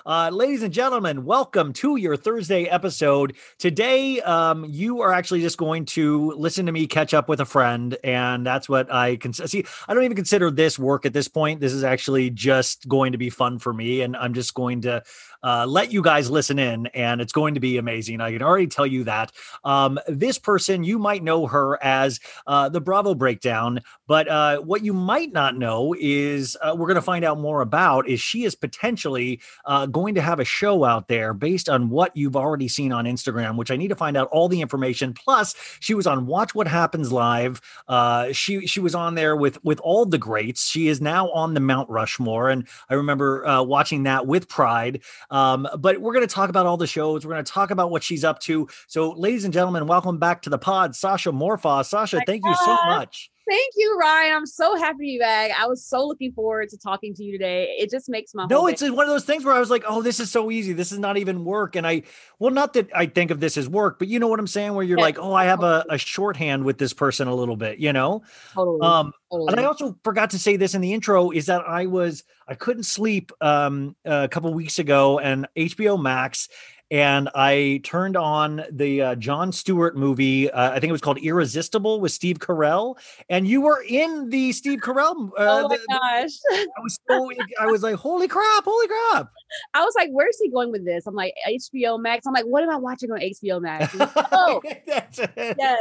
Uh, ladies and gentlemen, welcome to your Thursday episode. Today, um, you are actually just going to listen to me catch up with a friend, and that's what I consider. See, I don't even consider this work at this point. This is actually just going to be fun for me, and I'm just going to Uh, let you guys listen in, and it's going to be amazing. I can already tell you that. Um, this person, you might know her as uh, the Bravo Breakdown, but uh, what you might not know is uh, we're going to find out more about is she is potentially uh, going to have a show out there based on what you've already seen on Instagram, which I need to find out all the information. Plus, she was on Watch What Happens Live. Uh, she she was on there with, with all the greats. She is now on the Mount Rushmore, and I remember uh, watching that with pride. Um, but we're going to talk about all the shows. We're going to talk about what she's up to. So, ladies and gentlemen, welcome back to the pod, Sasha Morfaw. Sasha, My thank God. you so much. Thank you, Ryan. I'm so happy to be back. I was so looking forward to talking to you today. It just makes my No, it's day. One of those things where I was like, oh, this is so easy. This is not even work. And I, well, not that I think of this as work, but you know what I'm saying? Where you're yeah. like, oh, I have a, a shorthand with this person a little bit, you know? Totally. Um, totally. And I also forgot to say this in the intro is that I was, I couldn't sleep um, a couple weeks ago, and H B O Max, and I turned on the uh, Jon Stewart movie. Uh, I think it was called Irresistible with Steve Carell. And you were in the Steve Carell. Uh, oh my the, gosh. The, I was so, I was like, holy crap, holy crap. I was like, where's he going with this? I'm like, H B O Max. I'm like, what am I watching on H B O Max? Like, oh, that's it. Yes.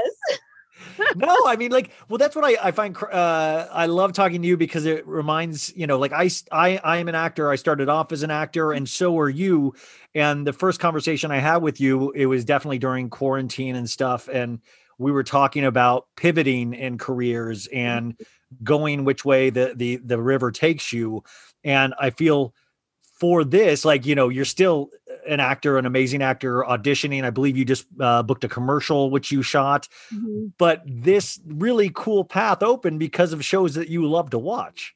No, I mean, like, well, that's what I, I find. Uh, I love talking to you because it reminds, you know, like I, I, I am an actor. I started off as an actor, and so are you. And the first conversation I had with you, it was definitely during quarantine and stuff. And we were talking about pivoting in careers and going which way the, the, the river takes you. And I feel for this, like, you know, you're still an actor, an amazing actor, auditioning. I believe you just uh, booked a commercial, which you shot, mm-hmm. but this really cool path opened because of shows that you love to watch.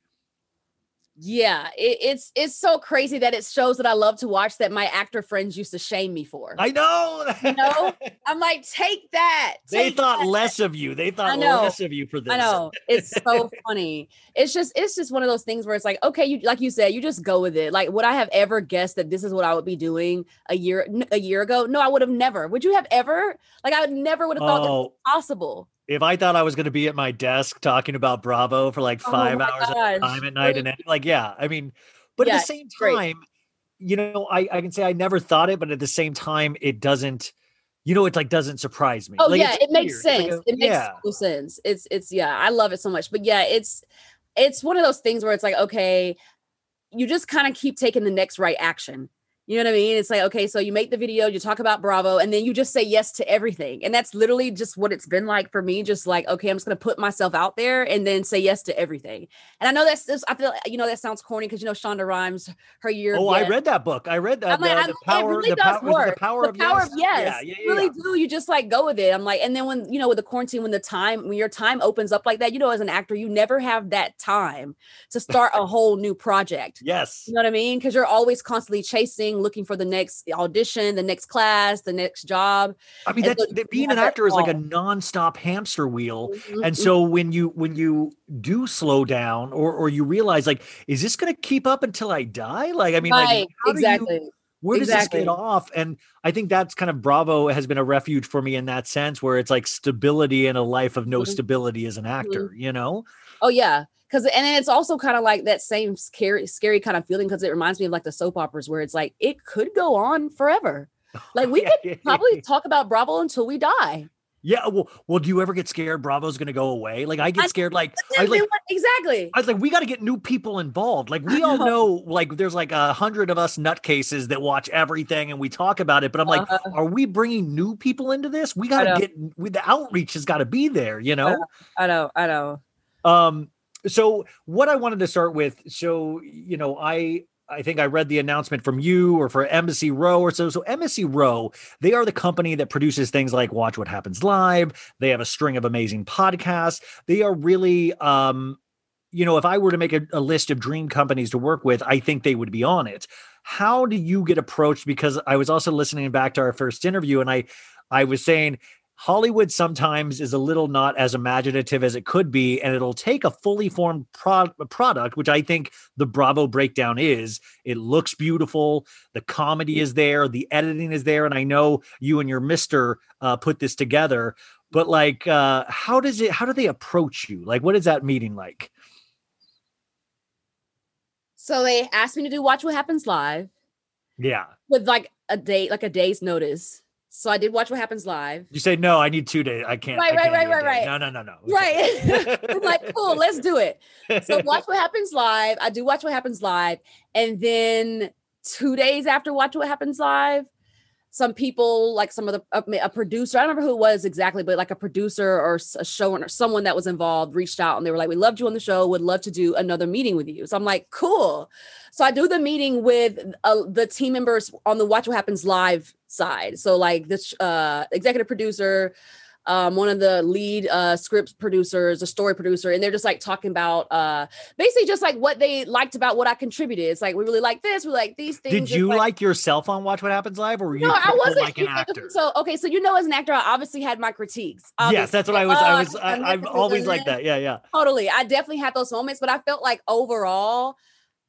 Yeah, it, it's it's so crazy that it shows that I love to watch that my actor friends used to shame me for. I know. You know, I'm like, take that. Take they thought that. less of you. They thought less of you for this. I know. It's so funny. It's just it's just one of those things where it's like, okay, you like you said, you just go with it. Like, would I have ever guessed that this is what I would be doing a year a year ago? No, I would have never. Would you have ever? Like, I never would have thought oh. that was possible. If I thought I was going to be at my desk talking about Bravo for like five oh hours at, time at night, and like, yeah, I mean, but yeah, at the same time, great. you know, I, I can say I never thought it, but at the same time, it doesn't, you know, it like doesn't surprise me. Oh like, yeah, it makes sense. Like a, it makes yeah. total sense. It's, it's, yeah, I love it so much, but yeah, it's, it's one of those things where it's like, okay, you just kind of keep taking the next right action. You know what I mean? It's like, okay, so you make the video, you talk about Bravo, and then you just say yes to everything. And that's literally just what it's been like for me. Just like, okay, I'm just going to put myself out there and then say yes to everything. And I know that's, just, I feel, you know, that sounds corny because, you know, Shonda Rhimes, her year. Oh, yes. I read that book. I read that. I'm the, like, the power, it really the does power, work. The power, the of, power yes. of yes. Yeah, yeah, yeah. You really do. You just like go with it. I'm like, and then when, you know, with the quarantine, when the time, when your time opens up like that, you know, as an actor, you never have that time to start a whole new project. Yes. You know what I mean? Because you're always constantly chasing, looking for the next audition, the next class, the next job. I mean, that, so that being an actor is like a nonstop hamster wheel. Mm-hmm. And so when you when you do slow down, or or you realize like, is this going to keep up until I die? Like, I mean, right. like, how exactly. Do you, Where does exactly. this get off? And I think that's kind of Bravo has been a refuge for me in that sense, where it's like stability in a life of no mm-hmm. stability as an actor, mm-hmm. you know? Oh, yeah. Cause, and it's also kind of like that same scary, scary kind of feeling, because it reminds me of like the soap operas where it's like, it could go on forever. Like we could probably talk about Bravo until we die. Yeah. Well, well, do you ever get scared Bravo's going to go away? Like I get scared. Like, I, like exactly. I was like, we got to get new people involved. Like we all know, like there's like a hundred of us nutcases that watch everything and we talk about it, but I'm like, uh, are we bringing new people into this? We got to get we, the outreach has got to be there, you know? I know. I know. I know. Um, so what I wanted to start with, so, you know, I, I think I read the announcement from you or for Embassy Row or so. So Embassy Row, they are the company that produces things like Watch What Happens Live. They have a string of amazing podcasts. They are really, um, you know, if I were to make a, a list of dream companies to work with, I think they would be on it. How do you get approached? Because I was also listening back to our first interview and I, I was saying, Hollywood sometimes is a little not as imaginative as it could be, and it'll take a fully formed pro- product, which I think the Bravo breakdown is. It looks beautiful. The comedy is there. The editing is there. And I know you and your mister uh, put this together, but like, uh, how does it, how do they approach you? Like, what is that meeting like? So they asked me to do Watch What Happens Live. Yeah. With like a day, like a day's notice. So I did Watch What Happens Live. You say, no, I need two days. I can't. Right, I can't right, right, right, right. No, no, no, no. Right. I'm like, cool, let's do it. So Watch What Happens Live. I do Watch What Happens Live. And then two days after Watch What Happens Live, some people, like some of the, a, a producer, I don't remember who it was exactly, but like a producer or a showrunner, someone that was involved reached out and they were like, we loved you on the show, would love to do another meeting with you. So I'm like, cool. So I do the meeting with uh, the team members on the Watch What Happens Live side. So like this uh, executive producer, um, one of the lead uh, script producers, a story producer, and they're just like talking about uh, basically just like what they liked about what I contributed. It's like, we really like this. We like these things. Did you like, like yourself on Watch What Happens Live, or were you no, I wasn't, like an actor? So, okay. So, you know, as an actor, I obviously had my critiques. Obviously. Yes. That's what I was. I was, I, I'm always like that. Yeah. Yeah. Totally. I definitely had those moments, but I felt like overall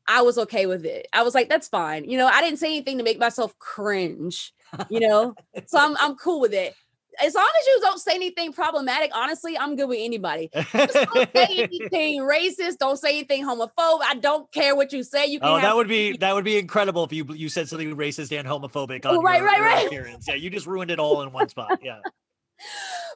I was okay with it. I was like, that's fine. You know, I didn't say anything to make myself cringe, you know? So I'm, I'm cool with it. As long as you don't say anything problematic, honestly, I'm good with anybody. Just don't say anything racist. Don't say anything homophobic. I don't care what you say. You can oh, have- that would be that would be incredible if you you said something racist and homophobic on oh, right, your, right, your right. appearance. Yeah, you just ruined it all in one spot. Yeah,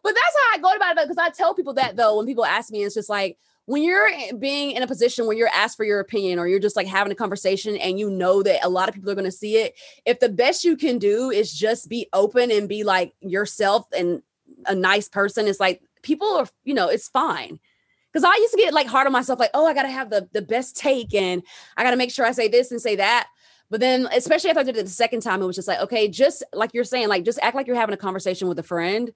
but that's how I go about it, because I tell people that though when people ask me, it's just like, when you're being in a position where you're asked for your opinion, or you're just like having a conversation and you know that a lot of people are going to see it, if the best you can do is just be open and be like yourself and a nice person, it's like people are, you know, it's fine. Because I used to get like hard on myself, like, oh, I got to have the, the best take and I got to make sure I say this and say that. But then, especially after I did it the second time, it was just like, okay, just like you're saying, like, just act like you're having a conversation with a friend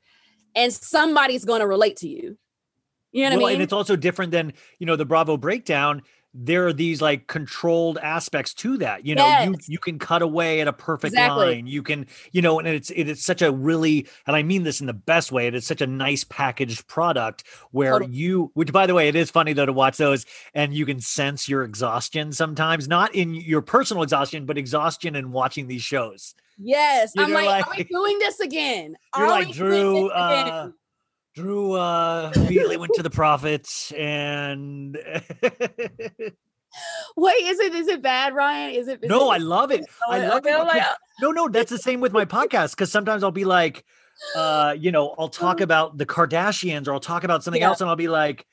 and somebody's going to relate to you. You know what well, I mean? And it's also different than, you know, the Bravo breakdown. There are these like controlled aspects to that. You know, yes. you you can cut away at a perfect exactly. line. You can, you know, and it's it is such a really, and I mean this in the best way, it is such a nice packaged product where totally. you, which by the way, it is funny though to watch those, and you can sense your exhaustion sometimes, not in your personal exhaustion, but exhaustion in watching these shows. Yes. You I'm like, like, are we doing this again? You're are like, we Drew, uh, Drew uh, immediately went to the prophets and wait, is it is it bad, Ryan? Is it is no? It, I love it. I love okay, it. Like, no, no, that's the same with my podcast, because sometimes I'll be like, uh, you know, I'll talk about the Kardashians or I'll talk about something yeah. else, and I'll be like,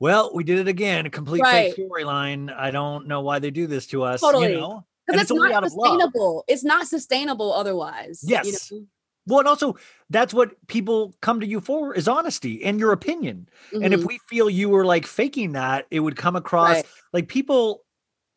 well, we did it again, a complete right. fake storyline. I don't know why they do this to us. Totally. You know, because it's, it's not sustainable. It's not sustainable otherwise. Yes. You know? Well, and also that's what people come to you for is honesty and your opinion. Mm-hmm. And if we feel you were like faking that, it would come across right. like people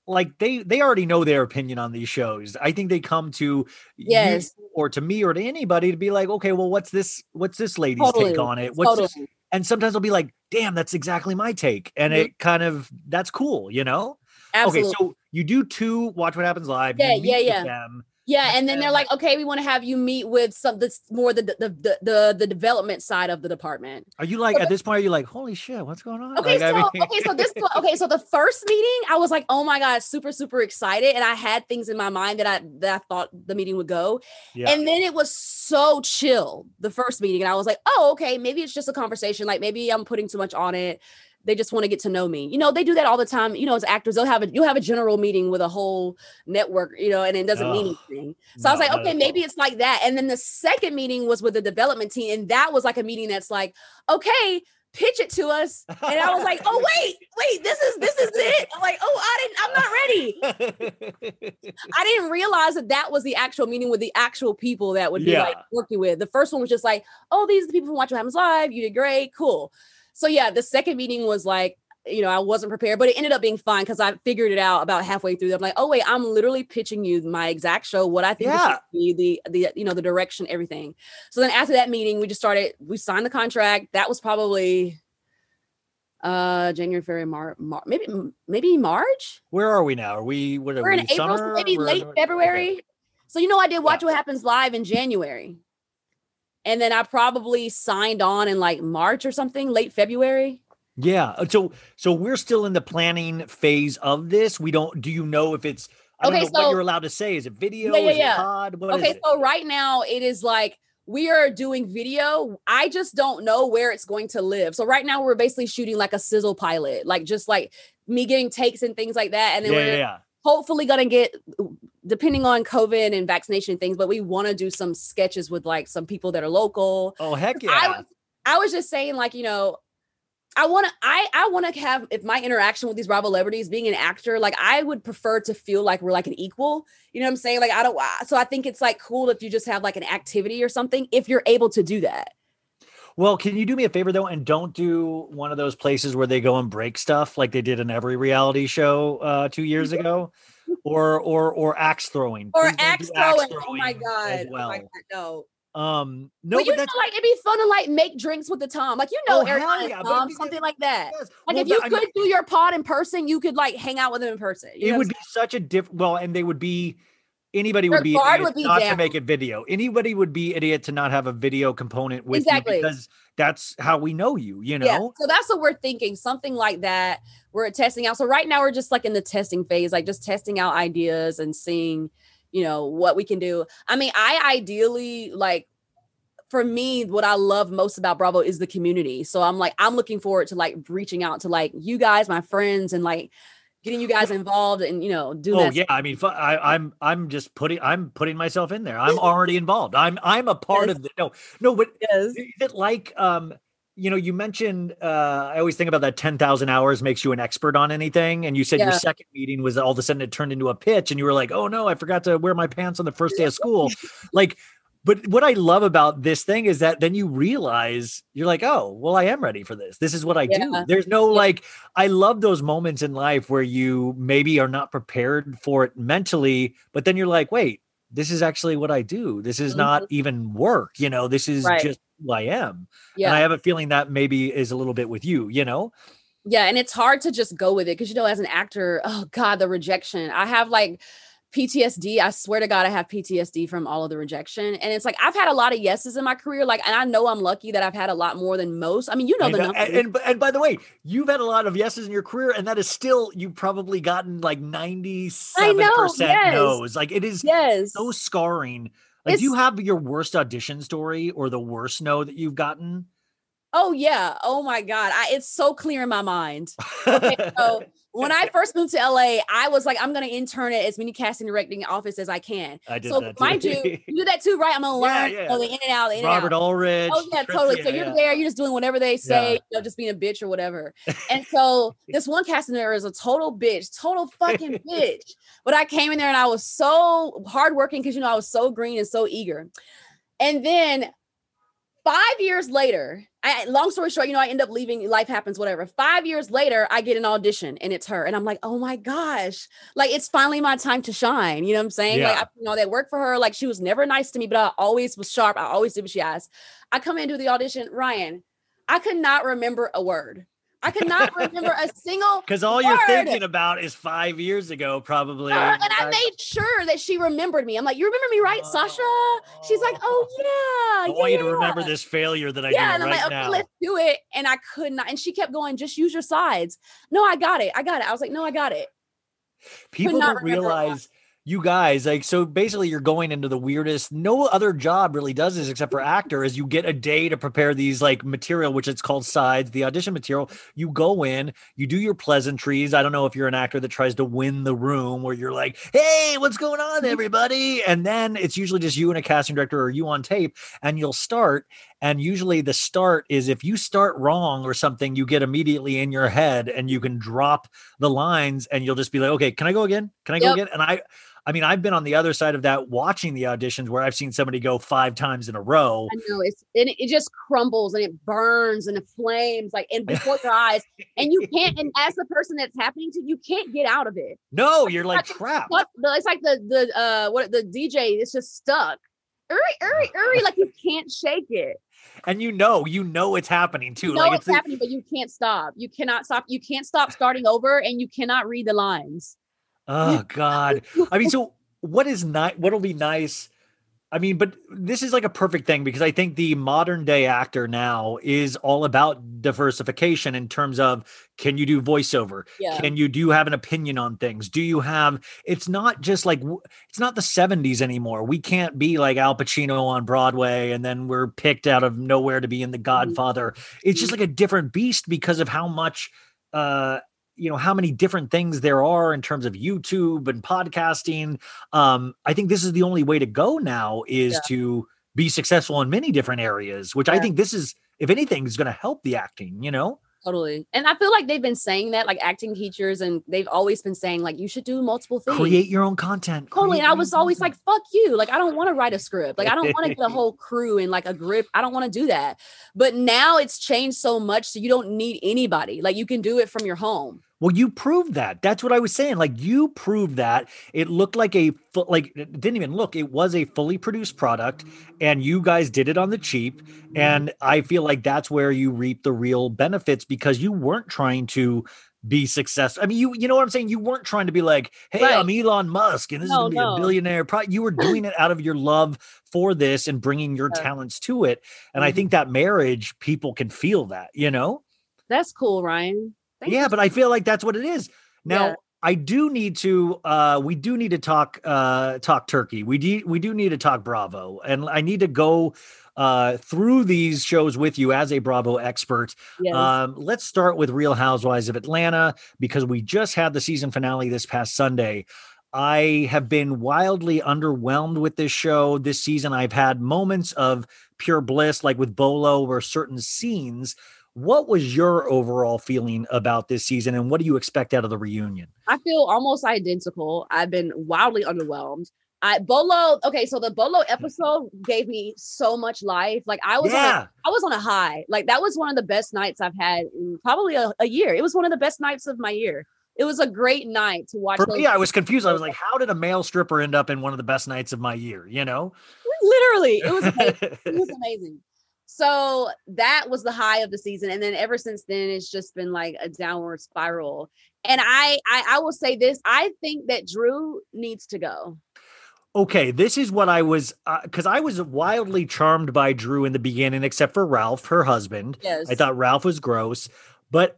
like they they already know their opinion on these shows. I think they come to yes. you or to me or to anybody to be like, okay, well, what's this? What's this lady's totally. take on it? What's totally. this? And sometimes I'll be like, damn, that's exactly my take. And mm-hmm. it kind of that's cool, you know? Absolutely. Okay, so you do two Watch What Happens Live. Yeah, you meet yeah, yeah. With them. Yeah. And then they're like, okay, we want to have you meet with some this more the the the the, the development side of the department. Are you like, so at this point, are you like, holy shit, what's going on? Okay, like, so I mean... okay, so this okay, so the first meeting, I was like, oh my God, super, super excited. And I had things in my mind that I that I thought the meeting would go. Yeah. And then it was so chill, the first meeting. And I was like, oh, okay, maybe it's just a conversation. Like maybe I'm putting too much on it. They just want to get to know me. You know, they do that all the time. You know, as actors, they'll have a, you'll have a general meeting with a whole network, you know, and it doesn't oh, mean anything. So no, I was like, okay, maybe it's like that. And then the second meeting was with the development team. And that was like a meeting that's like, okay, pitch it to us. And I was like, oh, wait, wait, this is, this is it. I'm like, oh, I didn't, I'm not ready. I didn't realize that that was the actual meeting with the actual people that would be yeah. like working with. The first one was just like, oh, these are the people from Watch What Happens Live. You did great. Cool. So yeah, the second meeting was like, you know, I wasn't prepared, but it ended up being fine because I figured it out about halfway through. I'm like, oh wait, I'm literally pitching you my exact show, what I think yeah. should be, the the you know the direction, everything. So then after that meeting, we just started. We signed the contract. That was probably uh, January, February, March, Mar- maybe maybe March. Where are we now? Are we? What are We're we, in April, so maybe or late or February. Okay. So you know, I did Watch yeah. What Happens Live in January. And then I probably signed on in like March or something, late February. Yeah. So, so we're still in the planning phase of this. We don't, do you know if it's, I don't okay, know so, what you're allowed to say. Is it video? Yeah, yeah, is yeah. it pod? What okay. Is it? So right now it is like, we are doing video. I just don't know where it's going to live. So right now we're basically shooting like a sizzle pilot, like just like me getting takes and things like that. And then yeah, we're yeah. hopefully going to get, depending on COVID and vaccination things, but we want to do some sketches with like some people that are local. Oh, heck yeah. I was, I was just saying like, you know, I want to, I, I want to have, if my interaction with these Bravo celebrities, being an actor, like I would prefer to feel like we're like an equal, you know what I'm saying? Like, I don't, so I think it's like cool if you just have like an activity or something, if you're able to do that. Well, can you do me a favor though? And don't do one of those places where they go and break stuff like they did in every reality show uh, two years ago. Or or or axe throwing, or axe throwing. axe throwing. Oh my god! Well. Oh my god! No. Um, no. But you but that's... know, like it'd be fun to like make drinks with the Tom, like you know, oh, Eric, yeah, Tom, something good. Like that. Yes. Like well, if you the, could I mean, do your pod in person, you could like hang out with them in person. You it would be such a different. Well, and they would be. Anybody would be, would be not down. To make a video. Anybody would be idiot to not have a video component with exactly. you because that's how we know you, you know? Yeah. So that's what we're thinking. Something like that. We're testing out. So right now we're just like in the testing phase, like just testing out ideas and seeing, you know, what we can do. I mean, I ideally like, for me, what I love most about Bravo is the community. So I'm like, I'm looking forward to like reaching out to like you guys, my friends, and like, getting you guys involved and, you know, do oh, that. Oh yeah. I mean, I, I'm, I'm just putting, I'm putting myself in there. I'm already involved. I'm, I'm a part yes. of the, no, no, but yes. is it like, um, you know, you mentioned, uh, I always think about that ten thousand hours makes you an expert on anything. And you said yeah. your second meeting was all of a sudden it turned into a pitch and you were like, oh no, I forgot to wear my pants on the first day of school. Like, but what I love about this thing is that then you realize you're like, oh, well, I am ready for this. This is what I yeah. do. There's no yeah. like, I love those moments in life where you maybe are not prepared for it mentally, but then you're like, wait, this is actually what I do. This is mm-hmm. not even work. You know, this is right. just who I am. Yeah. And I have a feeling that maybe is a little bit with you, you know? Yeah. And it's hard to just go with it. Cause you know, as an actor, oh God, the rejection. I have like, P T S D. I swear to God, I have P T S D from all of the rejection. And it's like, I've had a lot of yeses in my career. Like, and I know I'm lucky that I've had a lot more than most. I mean, you know, and, the numbers. And, and, and by the way, you've had a lot of yeses in your career. And that is still, you've probably gotten like ninety-seven percent I know, yes. no's. Like it is yes. so scarring. Like it's, do you have your worst audition story or the worst no that you've gotten? Oh yeah. Oh my God. I, it's so clear in my mind. Okay, so when I first moved to L A, I was like, I'm going to intern at as many casting directing offices as I can. I did so that too. Mind you, you do that too, right? I'm going to learn yeah, yeah. oh, the in and out, the in Robert and out. Ulrich. Oh yeah, totally. Tristan, so you're yeah. there, you're just doing whatever they say, yeah. you know, just being a bitch or whatever. And so this one casting director is a total bitch, total fucking bitch. But I came in there and I was so hardworking because, you know, I was so green and so eager. And then Five years later, I, long story short, you know, I end up leaving, life happens, whatever. Five years later, I get an audition and it's her. And I'm like, oh my gosh, like it's finally my time to shine. You know what I'm saying? Yeah. Like, I, you know, that worked for her. Like she was never nice to me, but I always was sharp. I always did what she asked. I come in, do the audition. Ryan, I could not remember a word. I could not remember a single because all word. You're thinking about is five years ago, probably. Uh, and I, I made sure that she remembered me. I'm like, you remember me, right, uh, Sasha? She's like, oh yeah, I want yeah. you to remember this failure that I yeah, do and right I'm like, now. Okay, let's do it. And I could not. And she kept going, just use your sides. No, I got it. I got it. I was like, no, I got it. People don't realize. You guys, like, so basically you're going into the weirdest, no other job really does this except for actor is you get a day to prepare these like material, which it's called sides, the audition material. You go in, you do your pleasantries. I don't know if you're an actor that tries to win the room where you're like, hey, what's going on, everybody? And then it's usually just you and a casting director or you on tape and you'll start. And usually the start is if you start wrong or something, you get immediately in your head and you can drop the lines and you'll just be like, okay, can I go again? Can I go yep. again? And I, I mean, I've been on the other side of that watching the auditions where I've seen somebody go five times in a row. I know it's, and it just crumbles and it burns and it flames like and before your eyes and you can't, and as the person that's happening to you, you can't get out of it. No, you're like, like trapped. It's like the, the, uh, what the D J is just stuck. Uri, Uri, Uri, like you can't shake it. And you know, you know, it's happening too. You know like it's, it's happening, like, but you can't stop. You cannot stop. You can't stop starting over and you cannot read the lines. Oh God. I mean, so what is nice, what'll be nice. I mean, but this is like a perfect thing because I think the modern day actor now is all about diversification in terms of, can you do voiceover? Yeah. Can you do have an opinion on things? Do you have, it's not just like, it's not the seventies anymore. We can't be like Al Pacino on Broadway. And then we're picked out of nowhere to be in The Godfather. Mm-hmm. It's just like a different beast because of how much, uh, you know, how many different things there are in terms of YouTube and podcasting. Um, I think this is the only way to go now is yeah. to be successful in many different areas, which yeah. I think this is, if anything, is going to help the acting, you know? Totally. And I feel like they've been saying that, like acting teachers, and they've always been saying like, you should do multiple things. Create your own content. Totally. And I was always like, fuck you. Like, I don't want to write a script. Like, I don't want to get a whole crew and like a grip. I don't want to do that. But now it's changed so much. So you don't need anybody. Like you can do it from your home. Well, you proved that. That's what I was saying. Like you proved that. It looked like a, like it didn't even look, it was a fully produced product and you guys did it on the cheap. And I feel like that's where you reap the real benefits because you weren't trying to be successful. I mean, you, you know what I'm saying? You weren't trying to be like, hey, right. I'm Elon Musk and this no, is gonna no. be a billionaire. Pro-. You were doing it out of your love for this and bringing your yeah. talents to it. And mm-hmm. I think that marriage, people can feel that, you know? That's cool, Ryan. Thank yeah, you. But I feel like that's what it is. Now, yeah. I do need to, uh, we do need to talk uh, talk Turkey. We do, we do need to talk Bravo. And I need to go uh, through these shows with you as a Bravo expert. Yes. Um, let's start with Real Housewives of Atlanta, because we just had the season finale this past Sunday. I have been wildly underwhelmed with this show this season. I've had moments of pure bliss, like with Bolo or certain scenes. What was your overall feeling about this season and what do you expect out of the reunion? I feel almost identical. I've been wildly underwhelmed. I Bolo. Okay. So the Bolo episode gave me so much life. Like I was, yeah. on a, I was on a high. Like that was one of the best nights I've had in probably a, a year. It was one of the best nights of my year. It was a great night to watch. For me, I was confused. I was like, how did a male stripper end up in one of the best nights of my year? You know, literally it was, it was amazing. So that was the high of the season. And then ever since then, it's just been like a downward spiral. And I, I, I will say this, I think that Drew needs to go. Okay, this is what I was, because uh, I was wildly charmed by Drew in the beginning, except for Ralph, her husband. Yes. I thought Ralph was gross, but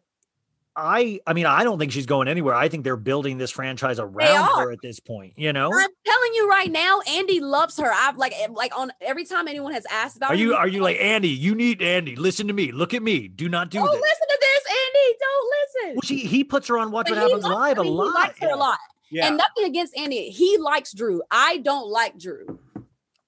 I, I mean, I don't think she's going anywhere. I think they're building this franchise around her at this point, you know? I'm telling you right now, Andy loves her. I've like, like on every time anyone has asked about her. Are you, are you like, Andy, you need Andy. Listen to me. Look at me. Do not do this. Don't listen to this, Andy. Don't listen. Well, she, he puts her on Watch What Happens Live a lot. He likes her a lot. Yeah. And nothing against Andy. He likes Drew. I don't like Drew.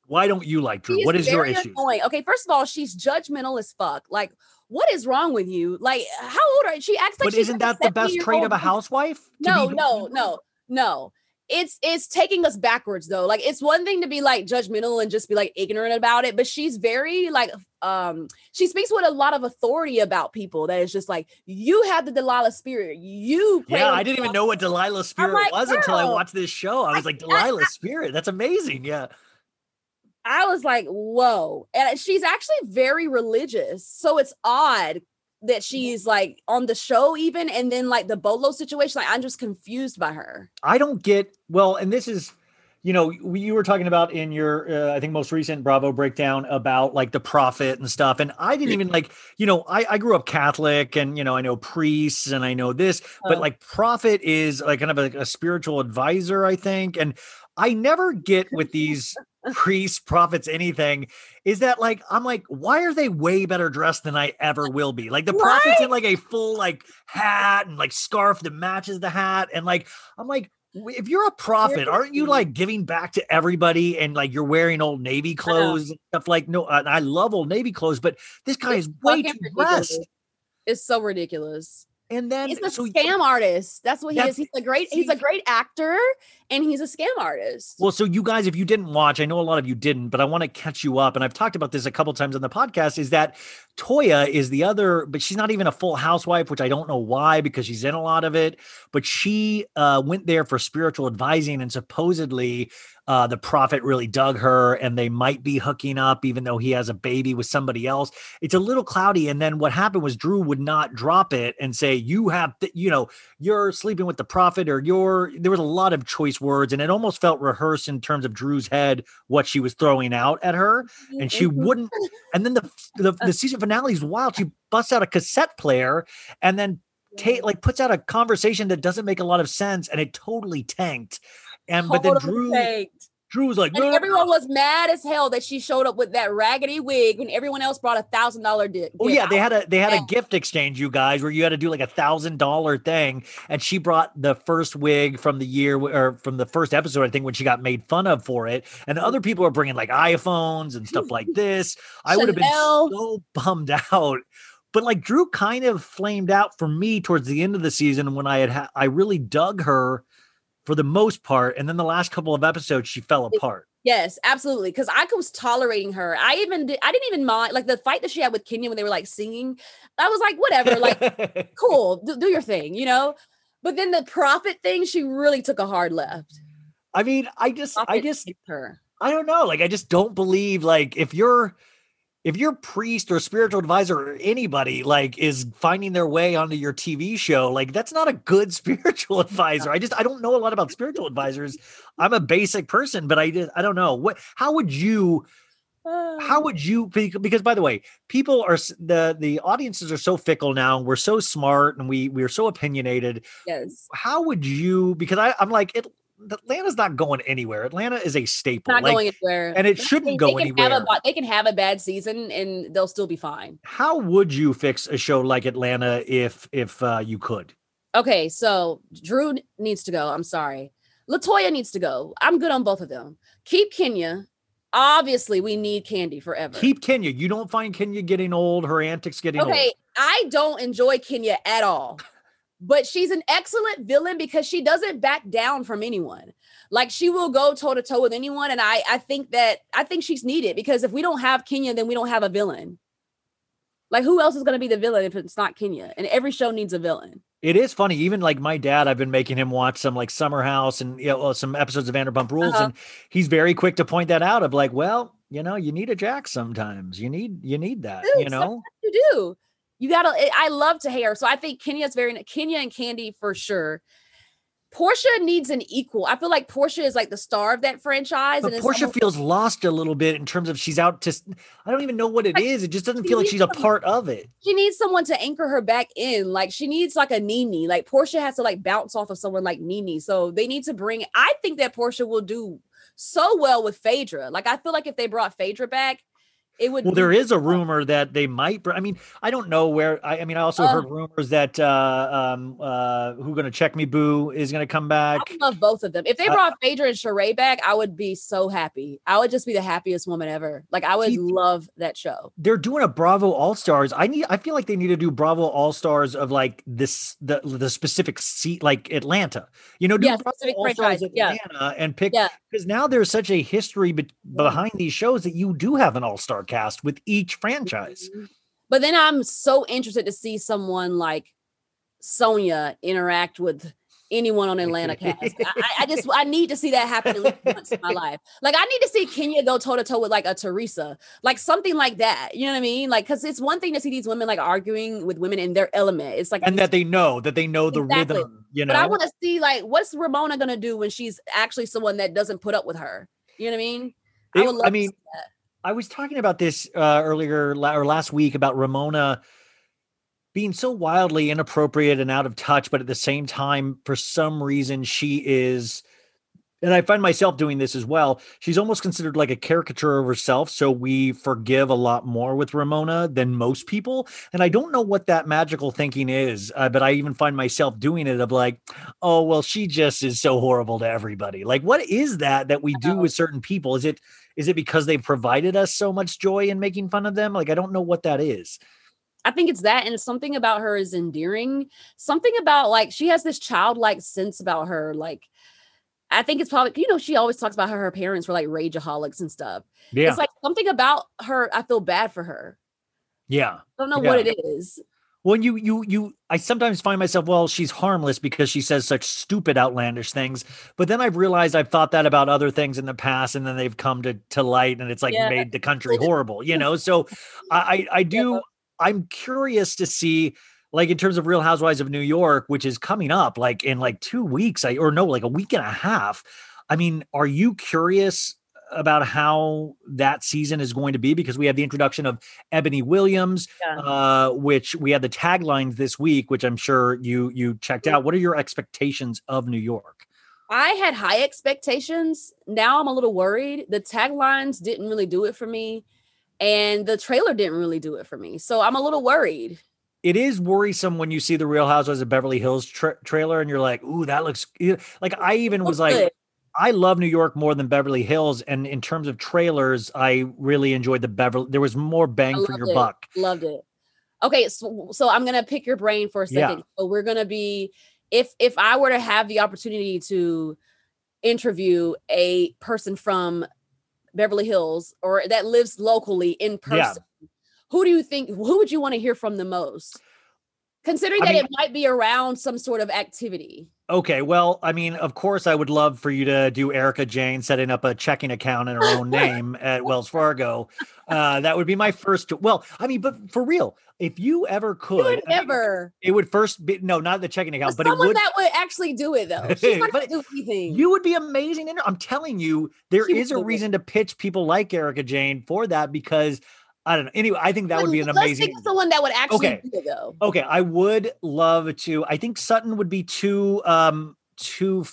Why don't you like Drew? She's what is your issue? Okay, first of all, she's judgmental as fuck. Like, what is wrong with you? Like, how old are you? She acts like but she's isn't that the best trait of a housewife? No, no, no, no. It's it's taking us backwards though. Like, it's one thing to be like judgmental and just be like ignorant about it, but she's very like um she speaks with a lot of authority about people that is just like, you have the Delilah spirit. You yeah, I didn't Delilah. even know what Delilah spirit like, was girl. until I watched this show. I was like, Delilah I, I, spirit. That's amazing. Yeah. I was like, whoa. And she's actually very religious. So it's odd that she's like on the show even, and then like the Bolo situation, like I'm just confused by her. I don't get, well, and this is, you know, you were talking about in your, uh, I think most recent Bravo breakdown about like the prophet and stuff. And I didn't even like, you know, I, I grew up Catholic and, you know, I know priests and I know this, but like prophet is like kind of a, a spiritual advisor, I think. And I never get with these priests, prophets, anything is that like, I'm like, why are they way better dressed than I ever will be? Like the what? Prophet's in like a full like hat and like scarf that matches the hat. And like, I'm like, if you're a prophet, aren't you like giving back to everybody and like you're wearing Old Navy clothes and stuff like, no, I, I love Old Navy clothes, but this guy it's is way too dressed. It's so ridiculous. And then he's a so scam artist. That's what he that's, is. He's a great, he's a great actor and he's a scam artist. Well, so you guys, if you didn't watch, I know a lot of you didn't, but I want to catch you up. And I've talked about this a couple times on the podcast is that Toya is the other, but she's not even a full housewife, which I don't know why, because she's in a lot of it, but she uh, went there for spiritual advising and supposedly Uh, the prophet really dug her and they might be hooking up, even though he has a baby with somebody else. It's a little cloudy. And then what happened was Drew would not drop it and say, you have, th- you know, you're sleeping with the prophet or you're, there was a lot of choice words and it almost felt rehearsed in terms of Drew's head, what she was throwing out at her. And she wouldn't. And then the, the, the season finale is wild. She busts out a cassette player and then Tate like puts out a conversation that doesn't make a lot of sense. And it totally tanked. And but then Drew, Drew was like, and everyone was mad as hell that she showed up with that raggedy wig when everyone else brought a thousand dollar gift. Oh yeah, they had a they had a gift exchange, you guys, where you had to do like a thousand dollar thing, and she brought the first wig from the year or from the first episode, I think, when she got made fun of for it. And other people are bringing like iPhones and stuff like this. I would have been so bummed out. But like Drew kind of flamed out for me towards the end of the season when I had ha- I really dug her. For the most part. And then the last couple of episodes, she fell apart. Yes, absolutely. Because I was tolerating her. I even did, I didn't even mind. Like the fight that she had with Kenya when they were like singing, I was like, whatever, like, cool, do, do your thing, you know? But then the prophet thing, she really took a hard left. I mean, I just, I just, her. I don't know. Like, I just don't believe, like, if you're, if your priest or spiritual advisor or anybody like is finding their way onto your T V show, like that's not a good spiritual advisor. I just, I don't know a lot about spiritual advisors. I'm a basic person, but I just, I don't know what, how would you, how would you, because by the way, people are, the, the audiences are so fickle now. We're so smart and we, we're so opinionated. Yes. How would you, because I, I'm like, it, Atlanta's not going anywhere. Atlanta is a staple. Not like, going anywhere. And it shouldn't they, go they anywhere. Have a, they can have a bad season and they'll still be fine. How would you fix a show like Atlanta if if uh, you could? Okay, so Drew needs to go. I'm sorry. LaToya needs to go. I'm good on both of them. Keep Kenya. Obviously, we need Candy forever. Keep Kenya. You don't find Kenya getting old. Her antics getting okay, old. Okay, I don't enjoy Kenya at all. But she's an excellent villain because she doesn't back down from anyone. Like she will go toe to toe with anyone. And I, I think that, I think she's needed because if we don't have Kenya, then we don't have a villain. Like who else is going to be the villain if it's not Kenya? And every show needs a villain. It is funny. Even like my dad, I've been making him watch some like Summer House and you know, some episodes of Vanderpump Rules. Uh-huh. And he's very quick to point that out of like, well, you know, you need a Jax sometimes. You need, you need that, Dude, you know, you do. You gotta, I love to hate her. So I think Kenya's very, Kenya and Candy for sure. Portia needs an equal. I feel like Portia is like the star of that franchise. But and Portia almost, feels lost a little bit in terms of she's out to, I don't even know what it like, is. It just doesn't feel like she's someone, a part of it. She needs someone to anchor her back in. Like she needs like a Nene. Like Portia has to like bounce off of someone like Nene. So they need to bring, I think that Portia will do so well with Phaedra. Like I feel like if they brought Phaedra back, it would well, there is a rumor that they might. I mean, I don't know where. I, I mean, I also uh, heard rumors that uh, um, uh, Who's Gonna Check Me Boo is gonna come back. I would love both of them. If they brought uh, Phaedra and Sheree back, I would be so happy. I would just be the happiest woman ever. Like I would see, love that show. They're doing a Bravo All Stars. I need. I feel like they need to do Bravo All Stars of like this the the specific seat, like Atlanta. You know, do yeah, Bravo All Stars of yeah. Atlanta and pick because yeah. now there's such a history be- behind these shows that you do have an All Star cast with each franchise. But then I'm so interested to see someone like Sonya interact with anyone on Atlanta cast. I, I just, I need to see that happen at least once in my life. Like, I need to see Kenya go toe to toe with like a Teresa, like something like that. You know what I mean? Like, cause it's one thing to see these women like arguing with women in their element. It's like, and that they know, that they know the exactly. rhythm, you know? But I want to see like, what's Ramona going to do when she's actually someone that doesn't put up with her? You know what I mean? It, I would love I mean, to see that. I was talking about this uh, earlier la- or last week about Ramona being so wildly inappropriate and out of touch, but at the same time, for some reason she is, and I find myself doing this as well, she's almost considered like a caricature of herself. So we forgive a lot more with Ramona than most people. And I don't know what that magical thinking is, uh, but I even find myself doing it of like, oh, well, she just is so horrible to everybody. Like, what is that that we do with certain people? Is it, is it because they provided us so much joy in making fun of them? Like, I don't know what that is. I think it's that, and something about her is endearing. Something about like, she has this childlike sense about her. Like, I think it's probably, you know, she always talks about how her parents were like rageaholics and stuff. Yeah. It's like something about her. I feel bad for her. Yeah. I don't know yeah. what it is. Well, you, you, you, I sometimes find myself, well, she's harmless because she says such stupid, outlandish things. But then I've realized I've thought that about other things in the past, and then they've come to, to light, and it's like yeah. made the country horrible, you know? So I, I, I do, yeah. I'm curious to see, like, in terms of Real Housewives of New York, which is coming up like in like two weeks, I, or no, like a week and a half. I mean, are you curious about how that season is going to be? Because we have the introduction of Eboni Williams, yeah. uh, which we had the taglines this week, which I'm sure you, you checked yeah. out. What are your expectations of New York? I had high expectations. Now I'm a little worried. The taglines didn't really do it for me, and the trailer didn't really do it for me. So I'm a little worried. It is worrisome when you see the Real Housewives of Beverly Hills tra- trailer and you're like, ooh, that looks like, I even was like, I love New York more than Beverly Hills. And in terms of trailers, I really enjoyed the Beverly. There was more bang for your buck. Loved it. Okay. So, so I'm going to pick your brain for a second. Yeah. So we're going to be, if, if I were to have the opportunity to interview a person from Beverly Hills or that lives locally in person, yeah. who do you think, who would you want to hear from the most? Considering that I mean, it might be around some sort of activity. Okay. Well, I mean, of course I would love for you to do Erica Jane setting up a checking account in her own name at Wells Fargo. Uh, that would be my first. Well, I mean, but for real, if you ever could, would never. I mean, it would first be, no, not the checking account, but it would, that would actually do it though. She's not gonna do anything. You would be amazing. In, I'm telling you, there she is a reason it. to pitch people like Erica Jane for that, because I don't know. Anyway, I think that would be an amazing. Let's think of someone that would actually okay. do it, though. Okay, I would love to. I think Sutton would be too, um, too,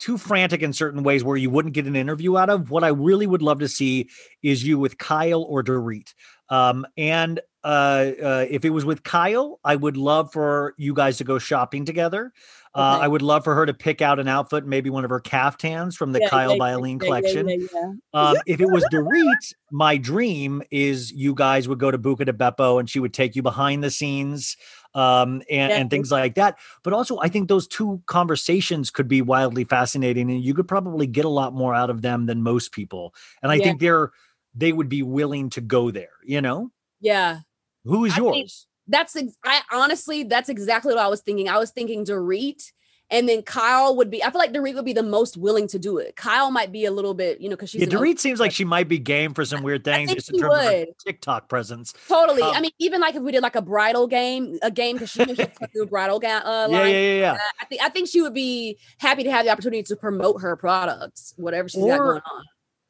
too frantic in certain ways where you wouldn't get an interview out of. What I really would love to see is you with Kyle or Dorit. Um, and uh, uh, if it was with Kyle, I would love for you guys to go shopping together. Uh, okay. I would love for her to pick out an outfit, maybe one of her caftans from the yeah, Kyle yeah, by Aline yeah, collection. Yeah, yeah, yeah. Um, if it was Dorit, my dream is you guys would go to Buca di Beppo and she would take you behind the scenes um, and, yeah. and things like that. But also, I think those two conversations could be wildly fascinating, and you could probably get a lot more out of them than most people. And I yeah. think they're they would be willing to go there, you know? Yeah. Who is I yours? Think- That's, ex- I honestly, that's exactly what I was thinking. I was thinking Dorit, and then Kyle would be, I feel like Dorit would be the most willing to do it. Kyle might be a little bit, you know, because she's- yeah, Dorit seems like she might be game for some weird things just in terms would. of her TikTok presence. Totally. Um, I mean, even like if we did like a bridal game, a game, because she knows she'll put through a bridal ga- uh, line. Yeah, yeah, yeah. Uh, I, th- I think she would be happy to have the opportunity to promote her products, whatever she's or, got going on.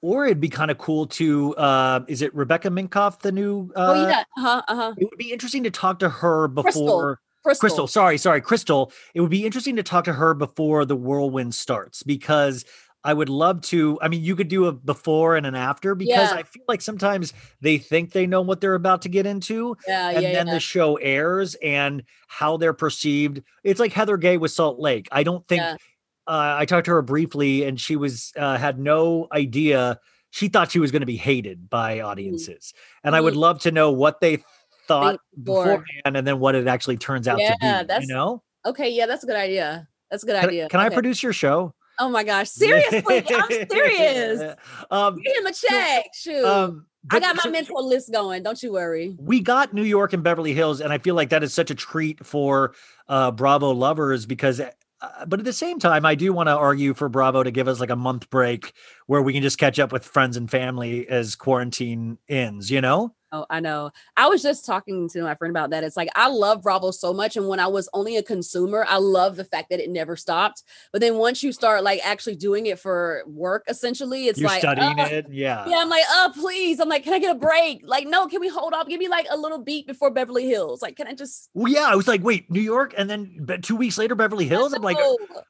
Or it'd be kind of cool to, uh, is it Rebecca Minkoff, the new? Uh, oh, yeah. Uh-huh, uh-huh. It would be interesting to talk to her before. Crystal. Crystal. Crystal, sorry, sorry, Crystal. It would be interesting to talk to her before the whirlwind starts, because I would love to, I mean, you could do a before and an after, because yeah. I feel like sometimes they think they know what they're about to get into. Yeah, and yeah, then yeah. the show airs and how they're perceived. It's like Heather Gay with Salt Lake. I don't think... Yeah. Uh, I talked to her briefly, and she was uh, had no idea. She thought she was going to be hated by audiences. Mm-hmm. And I would love to know what they thought beforehand and then what it actually turns out yeah, to be. Yeah, that's, you know? Okay, yeah, that's a good idea. That's a good can, idea. Can okay. I produce your show? Oh my gosh, seriously, I'm serious. Um, Give him a check, shoot. Um, But, I got my so, mental list going. Don't you worry. We got New York and Beverly Hills, and I feel like that is such a treat for uh, Bravo lovers, because Uh, but at the same time, I do want to argue for Bravo to give us like a month break where we can just catch up with friends and family as quarantine ends, you know? Oh, I know. I was just talking to my friend about that. It's like, I love Bravo so much. And when I was only a consumer, I love the fact that it never stopped. But then once you start like actually doing it for work, essentially, it's You're like, studying oh. it. Yeah. Yeah. I'm like, oh, please. I'm like, can I get a break? Like, no, can we hold off? Give me like a little beat before Beverly Hills. Like, can I just. Well, yeah. I was like, wait, New York. And then two weeks later, Beverly Hills. I'm like,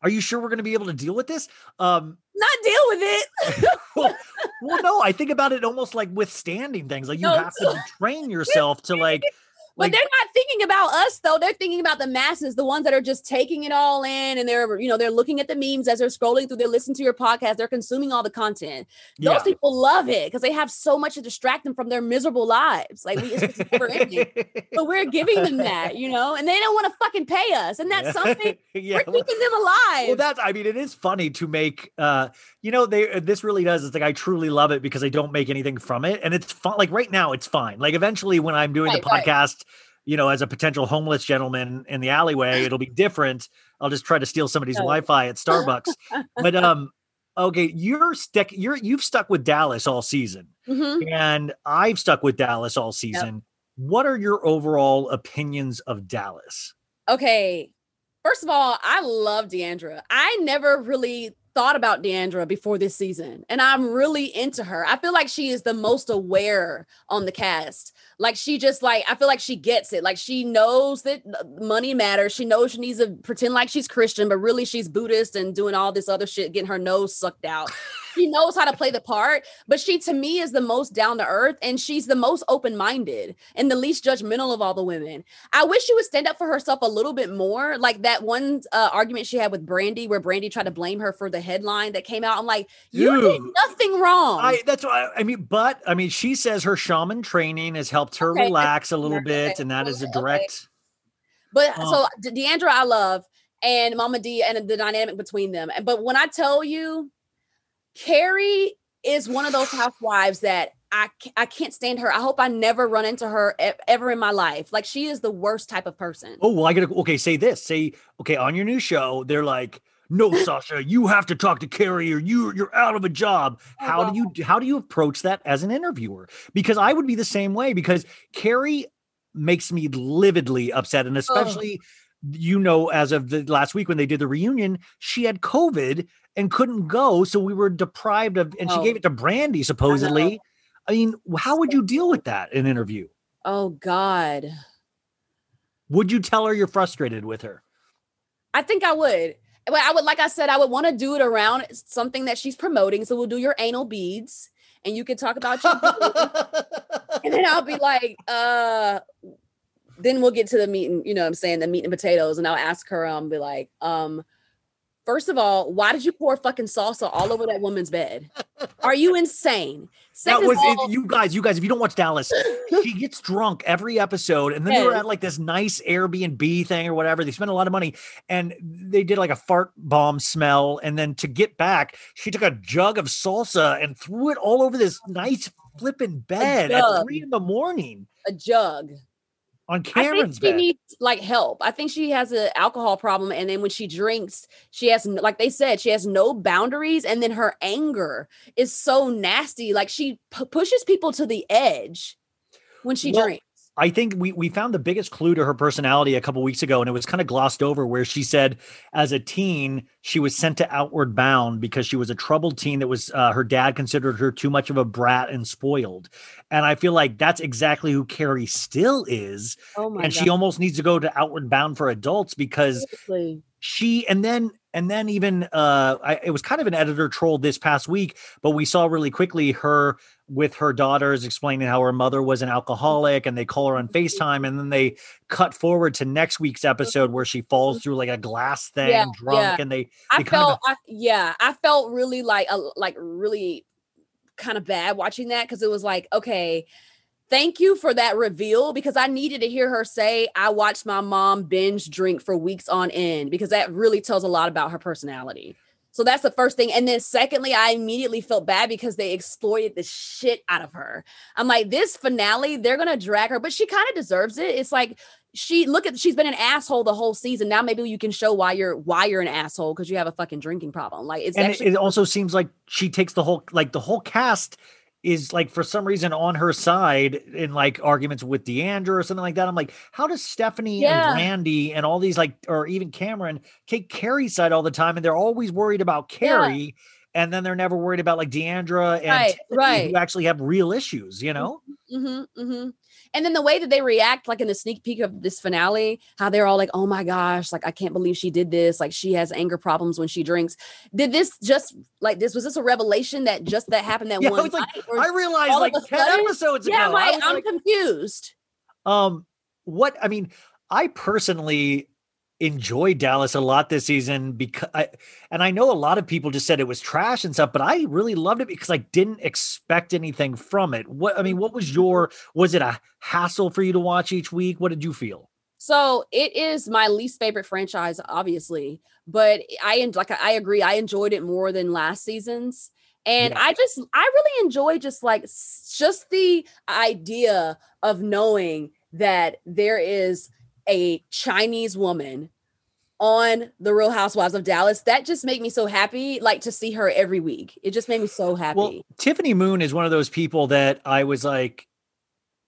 are you sure we're going to be able to deal with this? Um, Not deal with it. well, well, no, I think about it almost like withstanding things. Like you no, have to train yourself to like, but like, they're not thinking about us though. They're thinking about the masses, the ones that are just taking it all in. And they're, you know, they're looking at the memes as they're scrolling through, they're listening to your podcast. They're consuming all the content. Those yeah. people love it because they have so much to distract them from their miserable lives. Like we, it's just never ending, but we're giving them that, you know, and they don't want to fucking pay us. And that's yeah. something yeah. we're keeping them alive. Well, that's, I mean, it is funny to make, uh, you know, they, this really does. It's like, I truly love it because I don't make anything from it. And it's fun. Like right now it's fine. Like eventually when I'm doing right, the podcast, right. you know, as a potential homeless gentleman in the alleyway, it'll be different. I'll just try to steal somebody's no. Wi-Fi at Starbucks. But um, okay, you're stuck. You're you've stuck with Dallas all season, mm-hmm. and I've stuck with Dallas all season. Yep. What are your overall opinions of Dallas? Okay, first of all, I love D'Andra. I never really thought about D'Andra before this season, and I'm really into her. I feel like she is the most aware on the cast. Like she just like, I feel like she gets it. Like she knows that money matters. She knows she needs to pretend like she's Christian, but really she's Buddhist and doing all this other shit, getting her nose sucked out. She knows how to play the part, but she, to me, is the most down to earth, and she's the most open-minded and the least judgmental of all the women. I wish she would stand up for herself a little bit more. Like that one uh, argument she had with Brandy, where Brandy tried to blame her for the headline that came out. I'm like, you Dude, did nothing wrong. I, that's what I, I mean. But I mean, she says her shaman training has helped her okay, relax a little okay, bit, and that okay, is a direct. Okay. But um, so D'Andra, I love, and Mama D, and the dynamic between them. But when I tell you. Kary is one of those housewives that I I can't stand her. I hope I never run into her e- ever in my life. Like she is the worst type of person. Oh, well, I gotta okay. Say this. Say okay on your new show. They're like, no, Sasha, you have to talk to Kary, or you you're out of a job. Oh, how wow. do you how do you approach that as an interviewer? Because I would be the same way. Because Kary makes me lividly upset, and especially. Oh. You know, as of the last week when they did the reunion, she had COVID and couldn't go. So we were deprived of, and oh. she gave it to Brandy, supposedly. I, I mean, how would you deal with that in an interview? Oh, God. Would you tell her you're frustrated with her? I think I would. Well, I would, like I said, I would want to do it around something that she's promoting. So we'll do your anal beads and you can talk about your and then I'll be like, uh... then we'll get to the meat and, you know what I'm saying, the meat and potatoes. And I'll ask her, I'll um, be like, um, first of all, why did you pour fucking salsa all over that woman's bed? Are you insane? Second that was all- it, you guys, you guys, if you don't watch Dallas, she gets drunk every episode. And then yes. they were at like this nice Airbnb thing or whatever. They spent a lot of money and they did like a fart bomb smell. And then to get back, she took a jug of salsa and threw it all over this nice flipping bed at three in the morning. A jug. On Cameron's I think she bed. Needs like help. I think she has an alcohol problem, and then when she drinks, she has like they said, she has no boundaries, and then her anger is so nasty. Like she p- pushes people to the edge when she well, drinks. I think we we found the biggest clue to her personality a couple weeks ago, and it was kind of glossed over where she said, as a teen, she was sent to Outward Bound because she was a troubled teen that was uh, her dad considered her too much of a brat and spoiled. And I feel like that's exactly who Kary still is. Oh my and God. She almost needs to go to Outward Bound for adults because Seriously. she and then and then even uh, I, it was kind of an editor troll this past week, but we saw really quickly her with her daughters explaining how her mother was an alcoholic and they call her on FaceTime. And then they cut forward to next week's episode where she falls through like a glass thing yeah, drunk. Yeah. And they, they I felt, of- I, yeah, I felt really like, a, like really kind of bad watching that. Cause it was like, okay, thank you for that reveal because I needed to hear her say, I watched my mom binge drink for weeks on end, because that really tells a lot about her personality. So that's the first thing. And then secondly, I immediately felt bad because they exploited the shit out of her. I'm like, this finale, they're going to drag her, but she kind of deserves it. It's like, she look at she's been an asshole the whole season. Now maybe you can show why you're why you're an asshole because you have a fucking drinking problem. Like it's and actually- it also seems like she takes the whole like the whole cast is like for some reason on her side in like arguments with D'Andra or something like that. I'm like, how does Stephanie yeah. and Brandy and all these like, or even Cameron take Kary's side all the time? And they're always worried about Kary. Yeah. And then they're never worried about like D'Andra and right, Tiffany, right. who actually have real issues, you know? Mm-hmm, mm-hmm. And then the way that they react, like in the sneak peek of this finale, how they're all like, oh my gosh, like, I can't believe she did this. Like she has anger problems when she drinks. Did this just like this? Was this a revelation that just that happened that yeah, one I was like, night? I realized like ten episodes yeah, ago. Right, I'm like, confused. Um, what, I mean, I personally enjoyed Dallas a lot this season because I, and I know a lot of people just said it was trash and stuff, but I really loved it because I didn't expect anything from it. What, I mean, what was your, was it a hassle for you to watch each week? What did you feel? So it is my least favorite franchise, obviously, but I, like, I agree. I enjoyed it more than last season's. And yeah. I just, I really enjoy just like, just the idea of knowing that there is a Chinese woman on the Real Housewives of Dallas. That just made me so happy, like to see her every week. It just made me so happy. Well, Tiffany Moon is one of those people that I was like,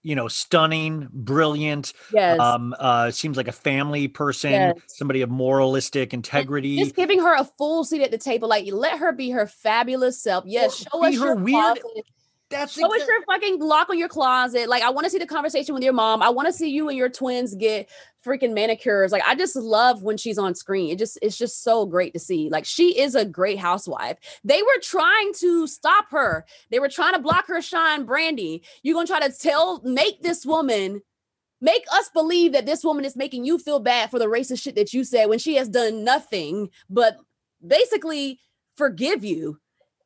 you know, stunning, brilliant. Yes. Um, uh, seems like a family person, yes. somebody of moralistic integrity. Just giving her a full seat at the table. Like you let her be her fabulous self. Yes. Well, show us her your weird. Closet. That's so it's your fucking lock on your closet. Like, I want to see the conversation with your mom. I want to see you and your twins get freaking manicures. Like, I just love when she's on screen. It just, it's just so great to see. Like, she is a great housewife. They were trying to stop her. They were trying to block her shine, Brandy. You're going to try to tell, make this woman, make us believe that this woman is making you feel bad for the racist shit that you said when she has done nothing but basically forgive you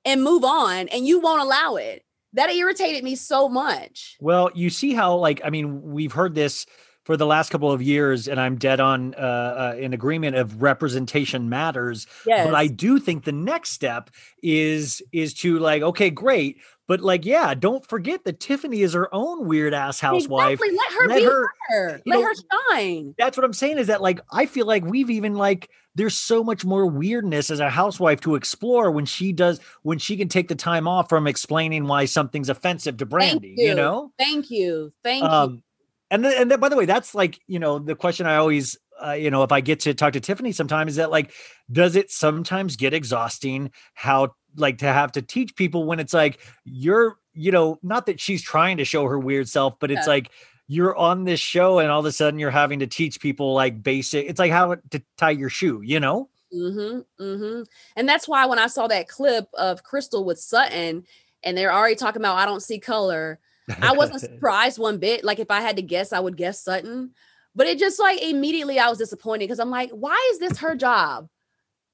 and move on. And you won't allow it. That irritated me so much. Well, you see how, like, I mean, we've heard this for the last couple of years, and I'm dead on uh, uh, in agreement of representation matters. Yes. But I do think the next step is is to like, okay, great. But like, yeah, don't forget that Tiffany is her own weird ass housewife. Exactly. Let her Let be her. her. Let know, her shine. That's what I'm saying is that like, I feel like we've even like, there's so much more weirdness as a housewife to explore when she does, when she can take the time off from explaining why something's offensive to Brandy, you. you know? Thank you. Thank um, you. And then, and then, by the way, that's like, you know, the question I always, Uh, you know, if I get to talk to Tiffany sometimes, is that like, does it sometimes get exhausting how like to have to teach people when it's like you're, you know, not that she's trying to show her weird self, but it's yeah. like you're on this show and all of a sudden you're having to teach people like basic, it's like how to tie your shoe, you know? Mm-hmm, mm-hmm. And that's why when I saw that clip of Crystal with Sutton and they're already talking about, I don't see color. I wasn't surprised one bit. Like if I had to guess, I would guess Sutton. But it just like immediately I was disappointed because I'm like, why is this her job?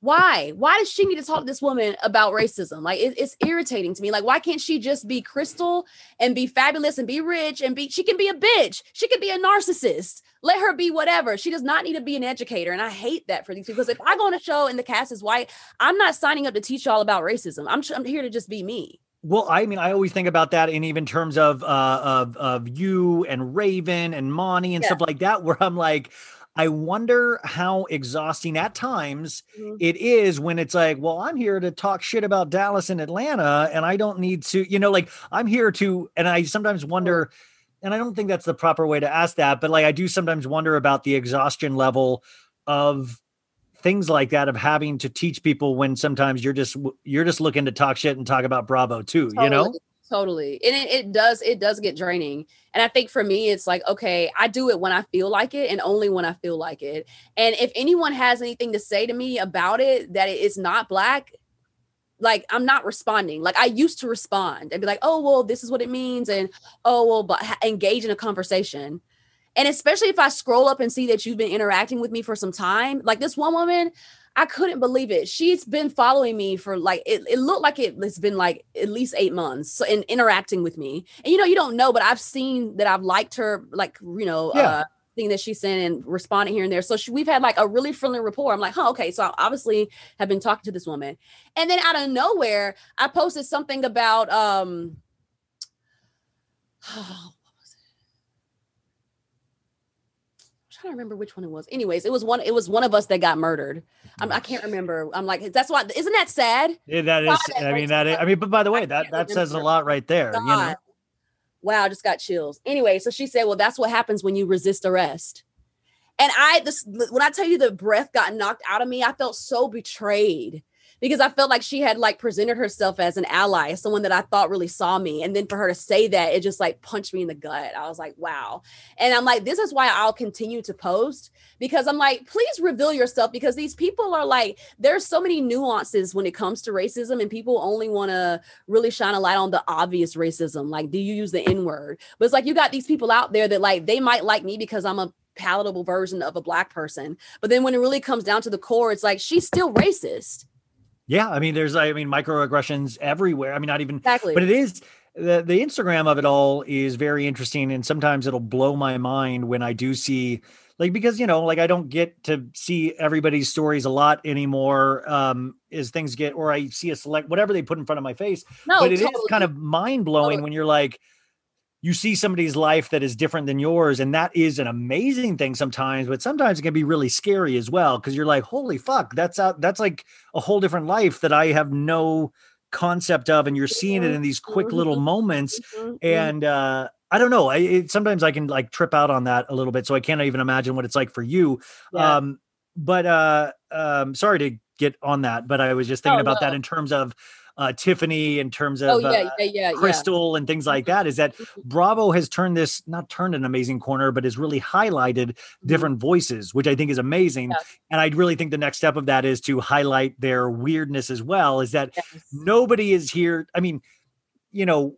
Why? Why does she need to talk to this woman about racism? Like it, it's irritating to me. Like, why can't she just be Crystal and be fabulous and be rich and be, she can be a bitch. She can be a narcissist. Let her be whatever. She does not need to be an educator. And I hate that for these people because if I go on a show and the cast is white, I'm not signing up to teach y'all about racism. I'm, I'm here to just be me. Well, I mean, I always think about that in even terms of uh, of of you and Raven and Monty and yeah. stuff like that, where I'm like, I wonder how exhausting at times mm-hmm. it is when it's like, well, I'm here to talk shit about Dallas and Atlanta, and I don't need to, you know, like I'm here to, and I sometimes wonder, and I don't think that's the proper way to ask that, but like I do sometimes wonder about the exhaustion level of things like that, of having to teach people when sometimes you're just, you're just looking to talk shit and talk about Bravo too, totally, you know? Totally. And it, it does, it does get draining. And I think for me, it's like, okay, I do it when I feel like it and only when I feel like it. And if anyone has anything to say to me about it, that it is not Black, like I'm not responding. Like I used to respond and be like, oh, well, this is what it means. And oh, well, but engage in a conversation. And especially if I scroll up and see that you've been interacting with me for some time, like this one woman, I couldn't believe it. She's been following me for like, it, it looked like it, it's been like at least eight months so, and interacting with me. And, you know, you don't know, but I've seen that I've liked her, like, you know, yeah. uh, thing that she sent and responded here and there. So she, we've had like a really friendly rapport. I'm like, huh, okay. So I obviously have been talking to this woman. And then out of nowhere, I posted something about, um, trying to remember which one it was. Anyways, it was one. It was one of us that got murdered. I'm, I can't remember. I'm like, that's why. Isn't that sad? Yeah, that is. I mean, that. Is, I mean, but by the way, that that says a lot right there. God. You know? Wow, I just got chills. Anyway, so she said, "Well, that's what happens when you resist arrest." And I, this, when I tell you, the breath got knocked out of me. I felt so betrayed because I felt like she had like presented herself as an ally, someone that I thought really saw me. And then for her to say that, it just like punched me in the gut. I was like, wow. And I'm like, this is why I'll continue to post, because I'm like, please reveal yourself, because these people are like, there's so many nuances when it comes to racism, and people only want to really shine a light on the obvious racism. Like, do you use the N word? But it's like, you got these people out there that like, they might like me because I'm a palatable version of a Black person, but then when it really comes down to the core, it's like she's still racist. Yeah, I mean, there's, I mean, microaggressions everywhere. I mean, not even exactly, but it is the the Instagram of it all is very interesting, and sometimes it'll blow my mind when I do see, like, because you know, like I don't get to see everybody's stories a lot anymore. Um, as things get, or I see a select whatever they put in front of my face. No, but it totally. Is kind of mind blowing totally. When you're like. You see somebody's life that is different than yours. And that is an amazing thing sometimes, but sometimes it can be really scary as well. Cause you're like, holy fuck, that's out. That's like a whole different life that I have no concept of. And you're seeing it in these quick little moments. And uh, I don't know. I, it, sometimes I can like trip out on that a little bit. So I can't even imagine what it's like for you. Yeah. Um, but uh, um, sorry to get on that, but I was just thinking oh, about no. that in terms of, Uh, Tiffany, in terms of oh, yeah, yeah, yeah, uh, Crystal yeah. and things like that, is that Bravo has turned this, not turned an amazing corner, but has really highlighted different voices, which I think is amazing. Yeah. And I really think the next step of that is to highlight their weirdness as well, is that yes. nobody is here. I mean, you know,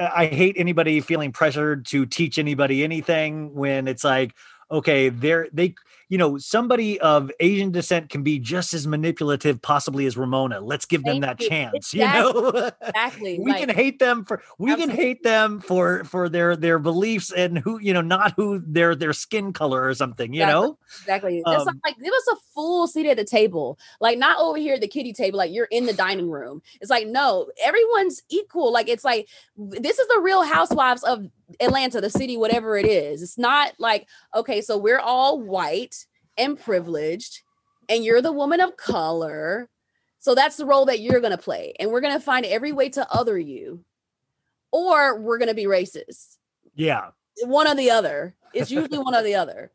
I hate anybody feeling pressured to teach anybody anything when it's like, okay, they're, they, you know, somebody of Asian descent can be just as manipulative possibly as Ramona. Let's give them that chance, you know, exactly. we can hate them for, we can hate them for, for their, their beliefs and who, you know, not who their, their skin color or something, you know? Exactly. That's like, give us a full seat at the table. Like not over here at the kiddie table, like you're in the dining room. It's like, no, everyone's equal. Like, it's like, this is the Real Housewives of Atlanta, the city, whatever it is. It's not like, okay, so we're all white and privileged and you're the woman of color. So that's the role that you're going to play. And we're going to find every way to other you, or we're going to be racist. Yeah. One or the other. It's usually one or the other.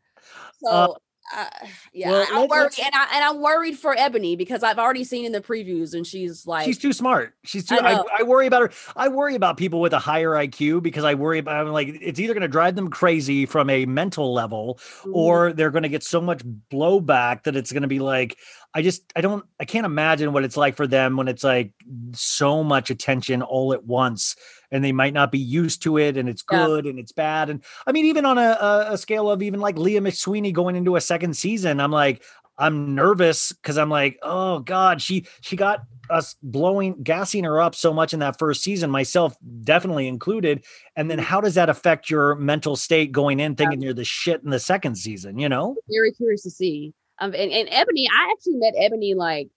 So uh, I, yeah, well, I'm worried. And, I, and I'm worried for Eboni, because I've already seen in the previews and she's like, she's too smart. She's too, I, I, I worry about her. I worry about people with a higher I Q, because I worry about, I'm like, it's either going to drive them crazy from a mental level, mm-hmm. or they're going to get so much blowback that it's going to be like, I just, I don't, I can't imagine what it's like for them when it's like so much attention all at once, and they might not be used to it, and it's good yeah. and it's bad. And I mean, even on a, a scale of even like Leah McSweeney going into a second season, I'm like, I'm nervous because I'm like, oh God, she, she got us blowing, gassing her up so much in that first season, myself definitely included. And then how does that affect your mental state going in thinking yeah. you're the shit in the second season, you know? Very curious to see. Um, and, and Eboni, I actually met Eboni like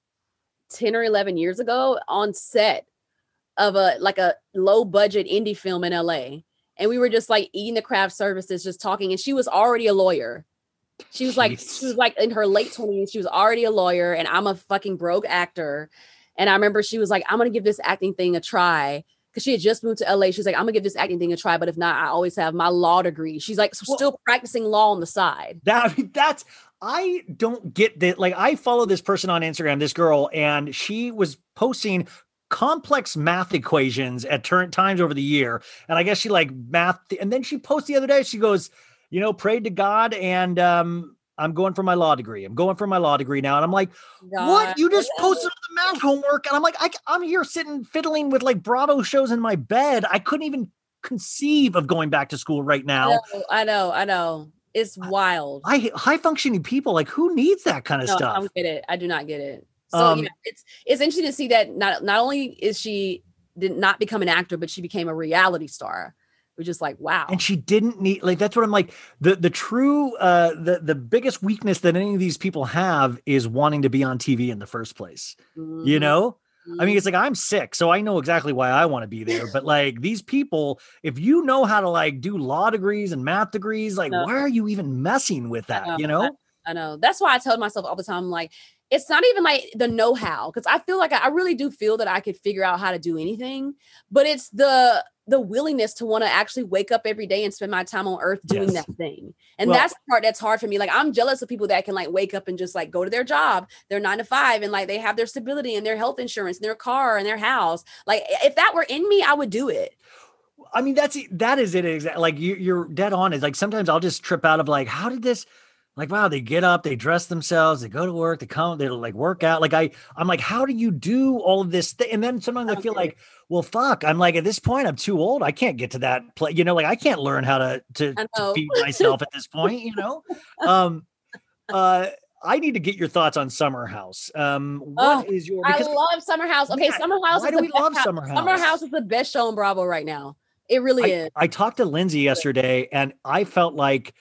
ten or eleven years ago on set of a, like a low budget indie film in L A. And we were just like eating the craft services, just talking. And she was already a lawyer. She was Jeez. like, she was like in her late twenties. She was already a lawyer, and I'm a fucking broke actor. And I remember she was like, I'm going to give this acting thing a try. Cause she had just moved to L A. She's like, I'm gonna give this acting thing a try, but if not, I always have my law degree. She's like, so well, still practicing law on the side. That that's, I don't get that. Like, I follow this person on Instagram, this girl, and she was posting complex math equations at turn times over the year. And I guess she like math. And then she posted the other day, she goes, you know, prayed to God and, um, I'm going for my law degree. I'm going for my law degree now. And I'm like, God. What? You just posted the math homework. And I'm like, I, I'm here sitting fiddling with like Bravo shows in my bed. I couldn't even conceive of going back to school right now. I know. I know. I know. It's wild. I, I high functioning people, like who needs that kind of no, stuff? I don't get it. I do not get it. So um, yeah, it's, it's interesting to see that not, not only is she did not become an actor, but she became a reality star. We're just like, wow. And she didn't need, like, that's what I'm like, the, the true, uh, the, the biggest weakness that any of these people have is wanting to be on T V in the first place, mm-hmm. you know? I mean, it's like, I'm sick, so I know exactly why I want to be there. But like these people, if you know how to like do law degrees and math degrees, like, why are you even messing with that? I know, you know? I, I know. That's why I tell myself all the time, like, it's not even like the know-how, because I feel like I, I really do feel that I could figure out how to do anything, but it's the the willingness to want to actually wake up every day and spend my time on earth doing yes. that thing. And well, that's the part that's hard for me. Like, I'm jealous of people that can like wake up and just like go to their job, their nine to five, and like they have their stability and their health insurance and their car and their house. Like, if that were in me, I would do it. I mean, that's it. That is it. Exactly. Like you, you're dead on. It's like, sometimes I'll just trip out of like, how did this, like, wow, they get up, they dress themselves, they go to work, they come, they like work out. Like I, I'm like, how do you do all of this thing? And then sometimes okay. I feel like, well, fuck, I'm like, at this point, I'm too old. I can't get to that place. You know, like I can't learn how to, to, to feed myself at this point, you know? Um, uh, I need to get your thoughts on Summer House. Um, what oh, is your, I love Summer House. Okay. Yeah, Summer House. Why do we love Summer House? Summer House is the best show on Bravo right now. It really I, is. I talked to Lindsay yesterday and I felt like,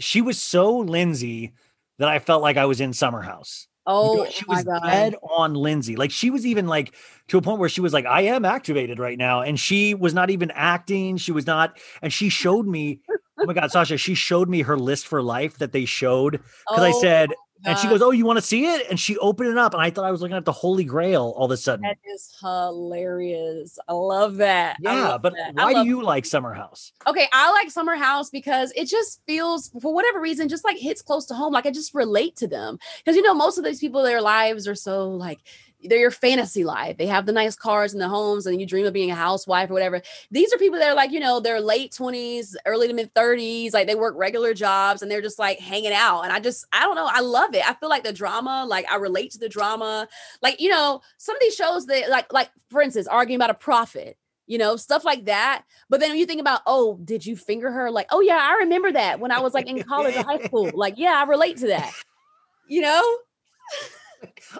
she was so Lindsay that I felt like I was in Summer House. Oh, you know, she was my God. Dead on Lindsay. Like she was even like to a point where she was like, I am activated right now. And she was not even acting. She was not. And she showed me, oh my God, Sasha, she showed me her list for life that they showed. Cause oh, I said, and she goes, oh, you want to see it? And she opened it up. And I thought I was looking at the Holy Grail all of a sudden. That is hilarious. I love that. Yeah. Love but that. Why do you that. like Summer House? Okay. I like Summer House because it just feels, for whatever reason, just like hits close to home. Like I just relate to them. Because, you know, most of these people, their lives are so like, they're your fantasy life. They have the nice cars and the homes and you dream of being a housewife or whatever. These are people that are like, you know, they're late twenties, early to mid thirties. Like they work regular jobs and they're just like hanging out. And I just, I don't know. I love it. I feel like the drama, like I relate to the drama. Like, you know, some of these shows that like, like for instance, arguing about a prophet, you know, stuff like that. But then when you think about, oh, did you finger her? Like, oh yeah, I remember that when I was like in college or high school. Like, yeah, I relate to that, you know?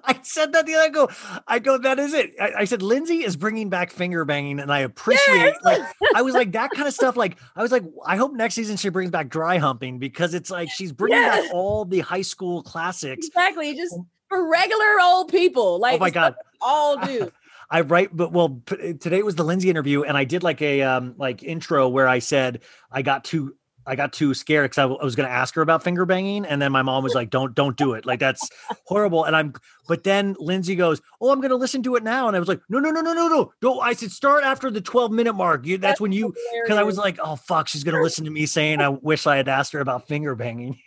I said that the other go. I go, that is it. I, I said, Lindsay is bringing back finger banging, and I appreciate yes. like I was like that kind of stuff. Like I was like, I hope next season she brings back dry humping because it's like she's bringing yes. back all the high school classics. Exactly, just for regular old people. Like, oh my God, all do. I write, but well, p- today was the Lindsay interview, and I did like a um like intro where I said I got to. I got too scared because I, w- I was going to ask her about finger banging. And then my mom was like, don't, don't do it. Like, that's horrible. And I'm, but then Lindsay goes, oh, I'm going to listen to it now. And I was like, no, no, no, no, no, no. Don't. I said, start after the twelve minute mark. You, that's, that's when you, hilarious. Cause I was like, oh fuck, she's going to listen to me saying, I wish I had asked her about finger banging.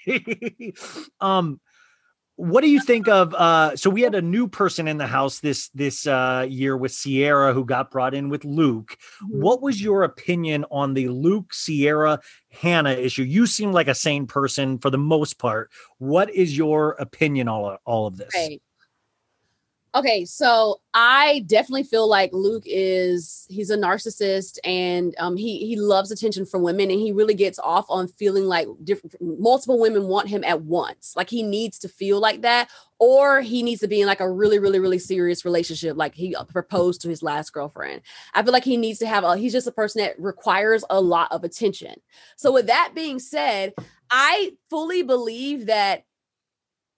um, What do you think of, uh, so we had a new person in the house this, this uh, year with Sierra, who got brought in with Luke. What was your opinion on the Luke, Sierra, Hannah issue? You seem like a sane person for the most part. What is your opinion on all of this? Right. Okay. So I definitely feel like Luke is, he's a narcissist and um, he, he loves attention from women, and he really gets off on feeling like different, multiple women want him at once. Like he needs to feel like that, or he needs to be in like a really, really, really serious relationship. Like he proposed to his last girlfriend. I feel like he needs to have a, he's just a person that requires a lot of attention. So with that being said, I fully believe that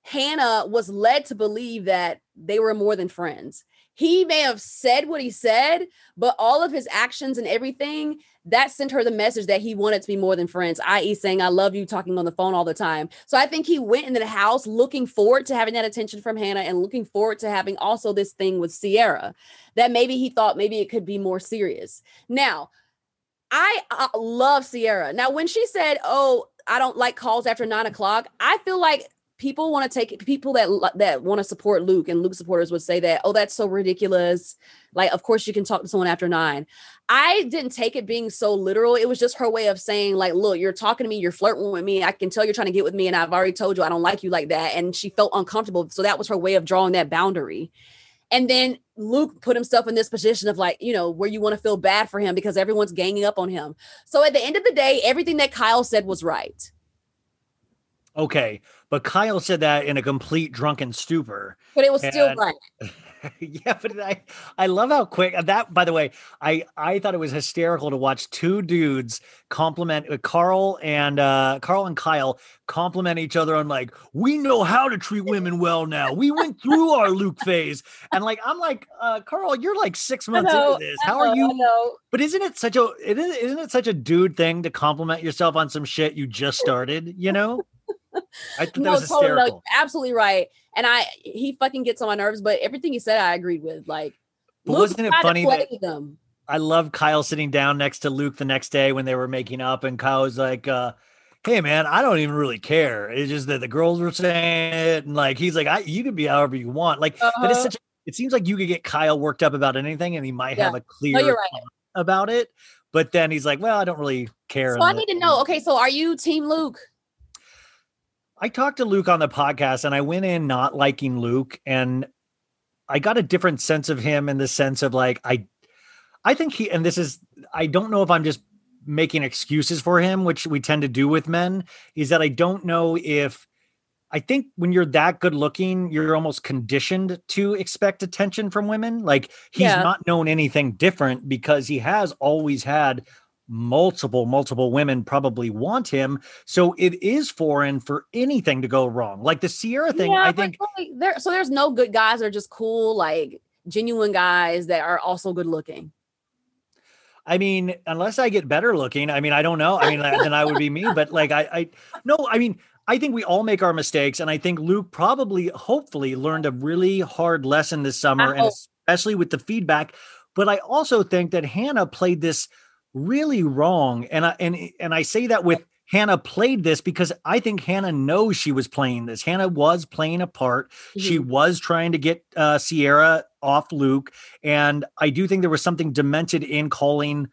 Hannah was led to believe that they were more than friends. He may have said what he said, but all of his actions and everything, that sent her the message that he wanted to be more than friends, that is saying, I love you, talking on the phone all the time. So I think he went into the house looking forward to having that attention from Hannah and looking forward to having also this thing with Sierra, that maybe he thought maybe it could be more serious. Now, I uh, love Sierra. Now, when she said, oh, I don't like calls after nine o'clock, I feel like people want to take people that that want to support Luke, and Luke supporters would say that, oh, that's so ridiculous. Like, of course you can talk to someone after nine. I didn't take it being so literal. It was just her way of saying like, look, you're talking to me, you're flirting with me. I can tell you're trying to get with me. And I've already told you, I don't like you like that. And she felt uncomfortable. So that was her way of drawing that boundary. And then Luke put himself in this position of like, you know, where you want to feel bad for him because everyone's ganging up on him. So at the end of the day, everything that Kyle said was right. Okay. But Kyle said that in a complete drunken stupor. But it was and, still right. Yeah, but I, I love how quick that, by the way, I, I thought it was hysterical to watch two dudes compliment uh, Carl and uh, Carl and Kyle compliment each other on like, we know how to treat women well now. We went through our Luke phase. And like, I'm like, uh, Carl, you're like six months know, into this. How know, are you? But isn't it such a, it is, isn't it such a dude thing to compliment yourself on some shit you just started, you know? I think no, that was hysterical. Totally, no, absolutely right. And I, he fucking gets on my nerves, but everything he said, I agreed with. Like, but Luke wasn't it funny that them. I love Kyle sitting down next to Luke the next day when they were making up, and Kyle was like, uh, "Hey, man, I don't even really care. It's just that the girls were saying it," and like he's like, I, "You can be however you want." Like, uh-huh. But it's such. A, it seems like you could get Kyle worked up about anything, and he might yeah. have a clear no, you're right. about it. But then he's like, "Well, I don't really care." So I need to know. Okay, so are you Team Luke? I talked to Luke on the podcast and I went in not liking Luke, and I got a different sense of him in the sense of like, I, I think he, and this is, I don't know if I'm just making excuses for him, which we tend to do with men, is that I don't know if, I think when you're that good looking, you're almost conditioned to expect attention from women. Like he's yeah. not known anything different because he has always had multiple, multiple women probably want him. So it is foreign for anything to go wrong. Like the Sierra thing, yeah, I think. Like, there, so there's no good guys that are just cool, like genuine guys that are also good looking. I mean, unless I get better looking, I mean, I don't know. I mean, then I would be me, but like, I, I, no, I mean, I think we all make our mistakes. And I think Luke probably, hopefully learned a really hard lesson this summer, and especially with the feedback. But I also think that Hannah played this really wrong. And I, and, and I say that with Hannah played this because I think Hannah knows she was playing this. Hannah was playing a part. Mm-hmm. She was trying to get uh, Sierra off Luke. And I do think there was something demented in calling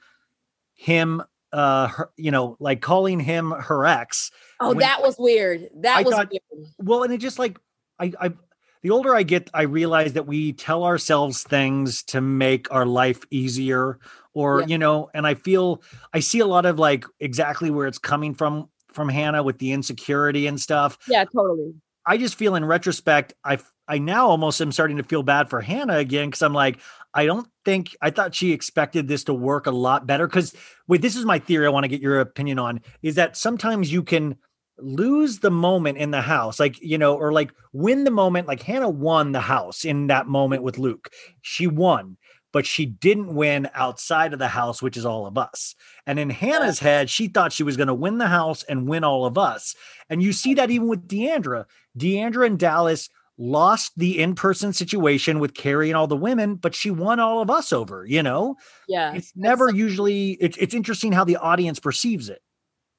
him, uh, her, you know, like calling him her ex. Oh, when that was weird. That I was thought, weird. Well, and it just like, I, I, the older I get, I realize that we tell ourselves things to make our life easier or, yeah. you know, and I feel, I see a lot of like exactly where it's coming from, from Hannah with the insecurity and stuff. Yeah, totally. I just feel in retrospect, I, I now almost am starting to feel bad for Hannah again. Cause I'm like, I don't think, I thought she expected this to work a lot better. Cause wait, this is my theory. I want to get your opinion on is that sometimes you can lose the moment in the house, like, you know, or like win the moment. Like Hannah won the house in that moment with Luke. She won, but she didn't win outside of the house, which is all of us. And in Hannah's head, she thought she was going to win the house and win all of us. And you see that even with D'Andra. D'Andra in Dallas lost the in-person situation with Kary and all the women, but she won all of us over, you know? Yeah. It's never usually, it's, it's interesting how the audience perceives it.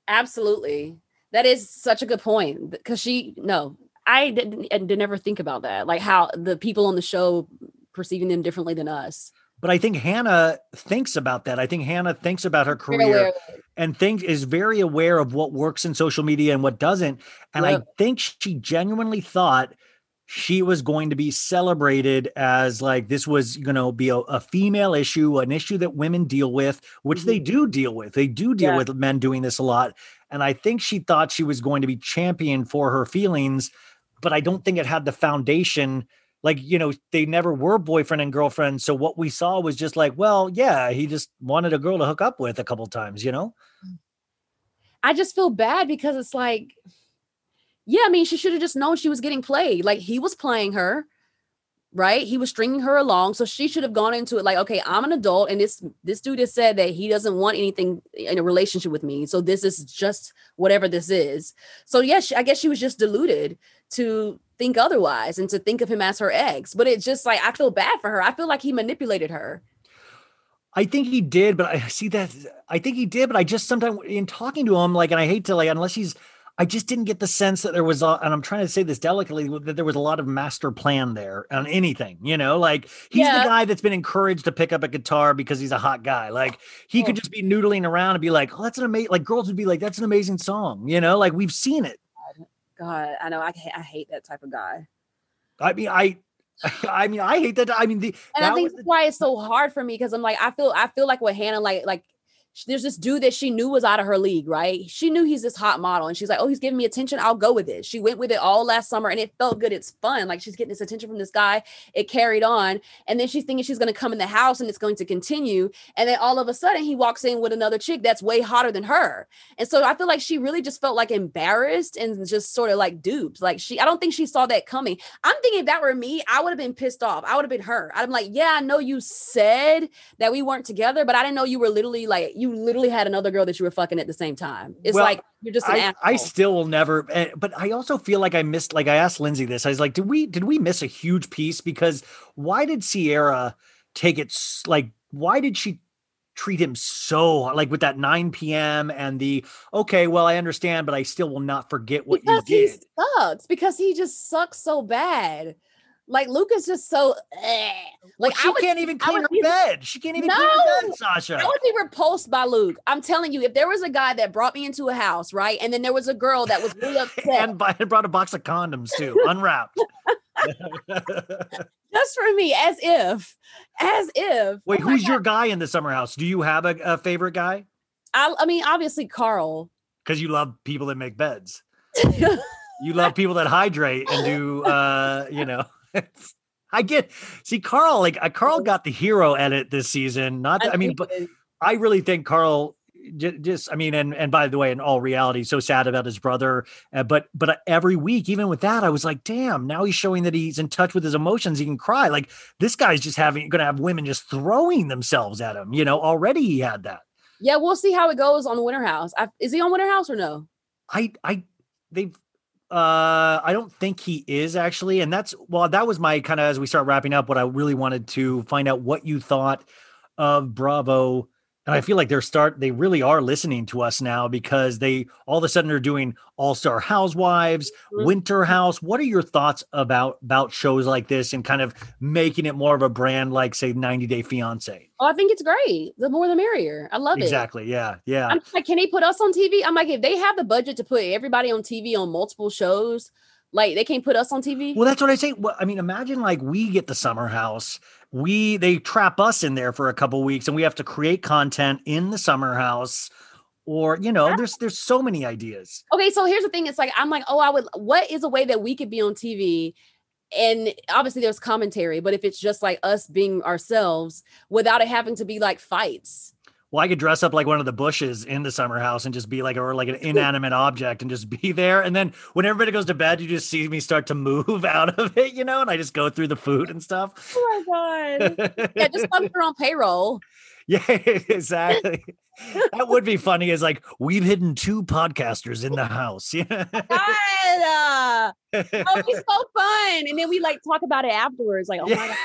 Absolutely. That is such a good point because she, no, I didn't, I didn't ever think about that. Like how the people on the show perceiving them differently than us. But I think Hannah thinks about that. I think Hannah thinks about her career and think, is very aware of what works in social media and what doesn't. And yep. I think she genuinely thought she was going to be celebrated as like, this was going to be a, a female issue, an issue that women deal with, which mm-hmm. they do deal with. They do deal yeah. with men doing this a lot. And I think she thought she was going to be championed for her feelings, but I don't think it had the foundation. Like, you know, they never were boyfriend and girlfriend. So what we saw was just like, well, yeah, he just wanted a girl to hook up with a couple of times, you know? I just feel bad because it's like, yeah, I mean, she should have just known she was getting played. Like he was playing her, right? He was stringing her along. So she should have gone into it like, okay, I'm an adult. And this, this dude has said that he doesn't want anything in a relationship with me. So this is just whatever this is. So yes, yeah, I guess she was just deluded to think otherwise and to think of him as her ex. But it's just like, I feel bad for her. I feel like he manipulated her. I think he did, but I see that. I think he did, but I just sometimes in talking to him, like, and I hate to like, unless he's, I just didn't get the sense that there was, a, and I'm trying to say this delicately, that there was a lot of master plan there on anything, you know, like he's yeah. the guy that's been encouraged to pick up a guitar because he's a hot guy. Like he oh. could just be noodling around and be like, oh, that's an amazing, like girls would be like, that's an amazing song. You know, like we've seen it. God, I know. I I hate that type of guy. I mean, I, I mean, I hate that. I mean, the, and I think that's why it's so hard for me because I'm like, I feel, I feel like with Hannah, like, like there's this dude that she knew was out of her league, right? She knew he's this hot model and she's like, oh, he's giving me attention. I'll go with it. She went with it all last summer and it felt good. It's fun. Like she's getting this attention from this guy. It carried on. And then she's thinking she's going to come in the house and it's going to continue. And then all of a sudden he walks in with another chick that's way hotter than her. And so I feel like she really just felt like embarrassed and just sort of like duped. Like she, I don't think she saw that coming. I'm thinking if that were me, I would have been pissed off. I would have been her. I'm like, yeah, I know you said that we weren't together, but I didn't know you were literally like, you literally had another girl that you were fucking at the same time. It's well, like, you're just an I, asshole. I still never, but I also feel like I missed, like I asked Lindsay this, I was like, did we, did we miss a huge piece? Because why did Sierra take it? Like, why did she treat him so like with that nine p.m. and the, okay, well, I understand, but I still will not forget what because you did. He sucks because he just sucks so bad. Like Luke is just so eh. like well, she I would, can't even clean would, her be, bed. She can't even no, clean her bed, Sasha. I would be repulsed by Luke. I'm telling you, if there was a guy that brought me into a house, right, and then there was a girl that was really upset and by, brought a box of condoms too, unwrapped. Just for me, as if, as if. Wait, oh who's your guy in the Summer House? Do you have a, a favorite guy? I, I mean, obviously Carl. Because you love people that make beds. You love people that hydrate and do, uh, you know. I get see Carl like uh, Carl got the hero edit this season. Not that, I mean, but I really think Carl j- just I mean, and and by the way, in all reality, so sad about his brother. Uh, but but every week, even with that, I was like, damn. Now he's showing that he's in touch with his emotions. He can cry. Like this guy's just having going to have women just throwing themselves at him. You know, already he had that. Yeah, we'll see how it goes on Winter House. I, is he on Winter House or no? I I they've. Uh, I don't think he is actually. And that's, well, that was my kind of, as we start wrapping up, what I really wanted to find out what you thought of Bravo. And I feel like they're start, they really are listening to us now because they all of a sudden are doing All-Star Housewives, mm-hmm. Winter House. What are your thoughts about, about shows like this and kind of making it more of a brand, like say ninety day fiance? Oh, I think it's great. The more the merrier. I love exactly. it. Exactly. Yeah. Yeah. I'm like, can they put us on T V? I'm like, if they have the budget to put everybody on T V on multiple shows, like they can't put us on T V. Well, that's what I say. Well, I mean, imagine like we get the Summer House. We they trap us in there for a couple of weeks and we have to create content in the Summer House. Or, you know, there's there's so many ideas. Okay, so here's the thing. It's like, I'm like, oh, I would what is a way that we could be on T V? And obviously there's commentary, but if it's just like us being ourselves without it having to be like fights. Well, I could dress up like one of the Bushes in the Summer House and just be like, or like an inanimate object and just be there. And then when everybody goes to bed, you just see me start to move out of it, you know, and I just go through the food and stuff. Oh my God. Yeah, just put her on payroll. Yeah, exactly. That would be funny. Is like, we've hidden two podcasters in the house. Yeah. God, uh, that would be so fun. And then we like talk about it afterwards. Like, oh yeah.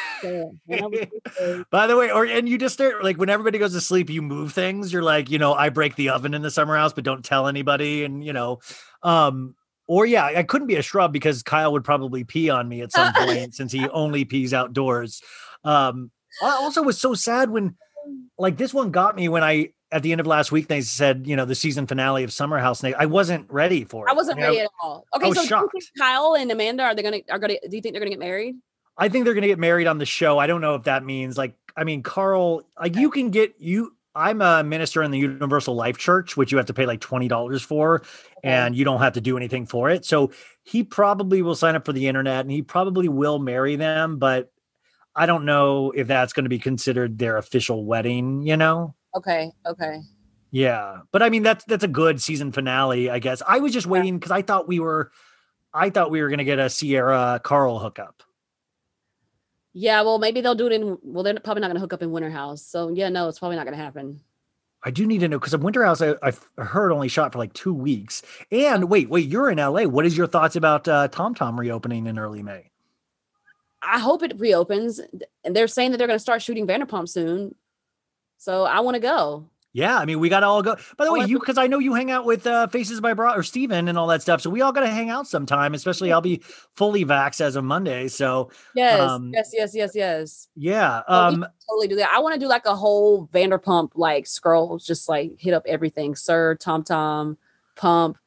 My God. By the way, or and you just start like when everybody goes to sleep, you move things. You're like, you know, I break the oven in the Summer House, but don't tell anybody. And you know, um, or yeah, I couldn't be a shrub because Kyle would probably pee on me at some point since he only pees outdoors. Um, I also was so sad when like this one got me when I, at the end of last week, they said, you know, the season finale of Summer House. And they, I wasn't ready for it. I wasn't I mean, ready I, at all. Okay. So shocked. Do you think Kyle and Amanda, are they going to, are going to, do you think they're going to get married? I think they're going to get married on the show. I don't know if that means like, I mean, Carl, like okay. you can get you, I'm a minister in the Universal Life Church, which you have to pay like twenty dollars for, and you don't have to do anything for it. So he probably will sign up for the internet and he probably will marry them, but I don't know if that's going to be considered their official wedding, you know? Okay. Okay. Yeah. But I mean, that's, that's a good season finale, I guess. I was just waiting because I thought we were, I thought we were going to get a Sierra Carl hookup. Yeah. Well, maybe they'll do it in, well, they're probably not going to hook up in Winter House. So yeah, no, it's probably not going to happen. I do need to know. Cause of Winter House, I, I heard only shot for like two weeks and wait, wait, you're in L A. What is your thoughts about uh, TomTom reopening in early May? I hope it reopens. And they're saying that they're going to start shooting Vanderpump soon. So I want to go. Yeah. I mean, we got to all go. By the oh, way, you, because I know you hang out with uh, Faces by Bra or Steven and all that stuff. So we all got to hang out sometime, especially I'll be fully vaxxed as of Monday. So yes, um, yes, yes, yes, yes. Yeah. Um, oh, totally do that. I want to do like a whole Vanderpump, like scroll, just like hit up everything. Sir, TomTom, Pump.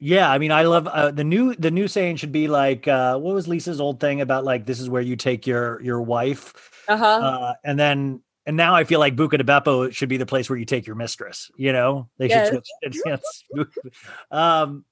Yeah, I mean, I love uh, the new the new saying should be like, uh, what was Lisa's old thing about like, this is where you take your your wife. Uh-huh. Uh, and then And now I feel like Buca di Beppo should be the place where you take your mistress. You know, they yes. should switch. Yes. um,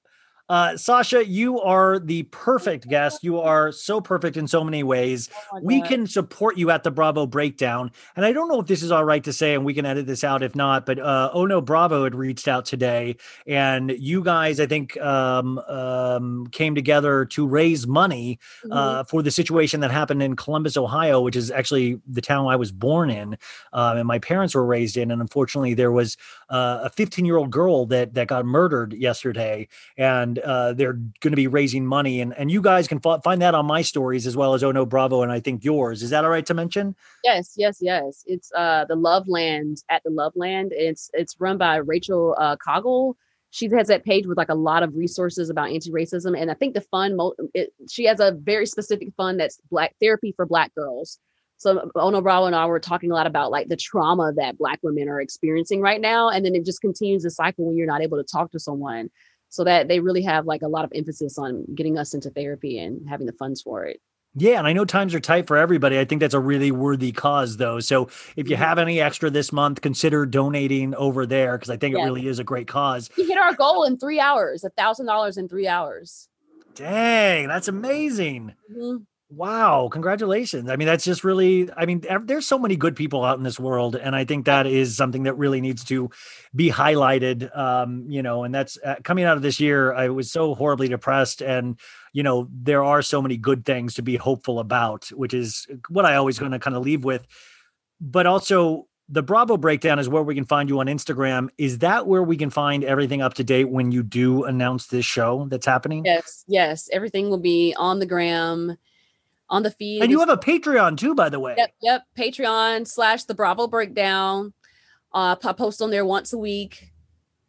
uh, Sasha, you are the perfect guest. You are so perfect in so many ways. Oh, we can support you at the Bravo Breakdown. And I don't know if this is all right to say, and we can edit this out if not, but uh, Oh No Bravo had reached out today. And you guys, I think, um, um, came together to raise money uh, mm-hmm. for the situation that happened in Columbus, Ohio, which is actually the town I was born in. Um, and my parents were raised in. And unfortunately, there was uh, a fifteen-year-old girl that that got murdered yesterday. And uh, they're going to be raising money. And, and you guys can f- find that on my stories as well as Oh No Bravo. And I think yours. Is that all right to mention? Yes, yes, yes. It's uh, the Love Land at the Love Land. It's, it's run by Rachel uh, Coggle. She has that page with like a lot of resources about anti-racism. And I think the fund, it, she has a very specific fund that's Black therapy for Black girls. So Oh No Bravo and I were talking a lot about like the trauma that Black women are experiencing right now. And then it just continues the cycle when you're not able to talk to someone, so that they really have like a lot of emphasis on getting us into therapy and having the funds for it. Yeah. And I know times are tight for everybody. I think that's a really worthy cause though. So if you mm-hmm. have any extra this month, consider donating over there. Cause I think yeah. it really is a great cause. We hit our goal in three hours, a thousand dollars in three hours. Dang. That's amazing. Mm-hmm. Wow. Congratulations. I mean, that's just really, I mean, there's so many good people out in this world. And I think that is something that really needs to be highlighted. Um, you know, and that's uh, coming out of this year, I was so horribly depressed, and, you know, there are so many good things to be hopeful about, which is what I always going to kind of leave with. But also the Bravo Breakdown is where we can find you on Instagram. Is that where we can find everything up to date when you do announce this show that's happening? Yes. Yes. Everything will be on the gram, on the feed. And you have a Patreon too, by the way. Yep. Yep. Patreon slash the Bravo Breakdown. Uh, I post on there once a week.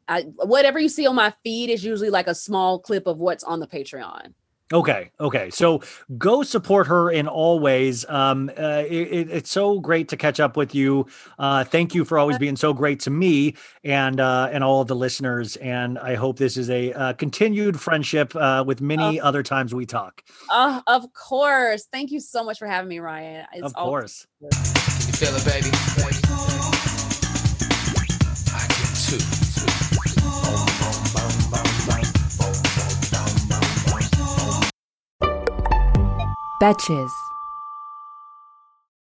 I, whatever you see on my feed is usually like a small clip of what's on the Patreon. Okay. Okay. So go support her in all ways. Um, uh, it, it's so great to catch up with you. Uh, thank you for always being so great to me and, uh, and all of the listeners. And I hope this is a uh, continued friendship uh, with many uh, other times we talk. Uh, of course. Thank you so much for having me, Ryan. It's of course. Always- Can you feel it, baby? I can too. Batches.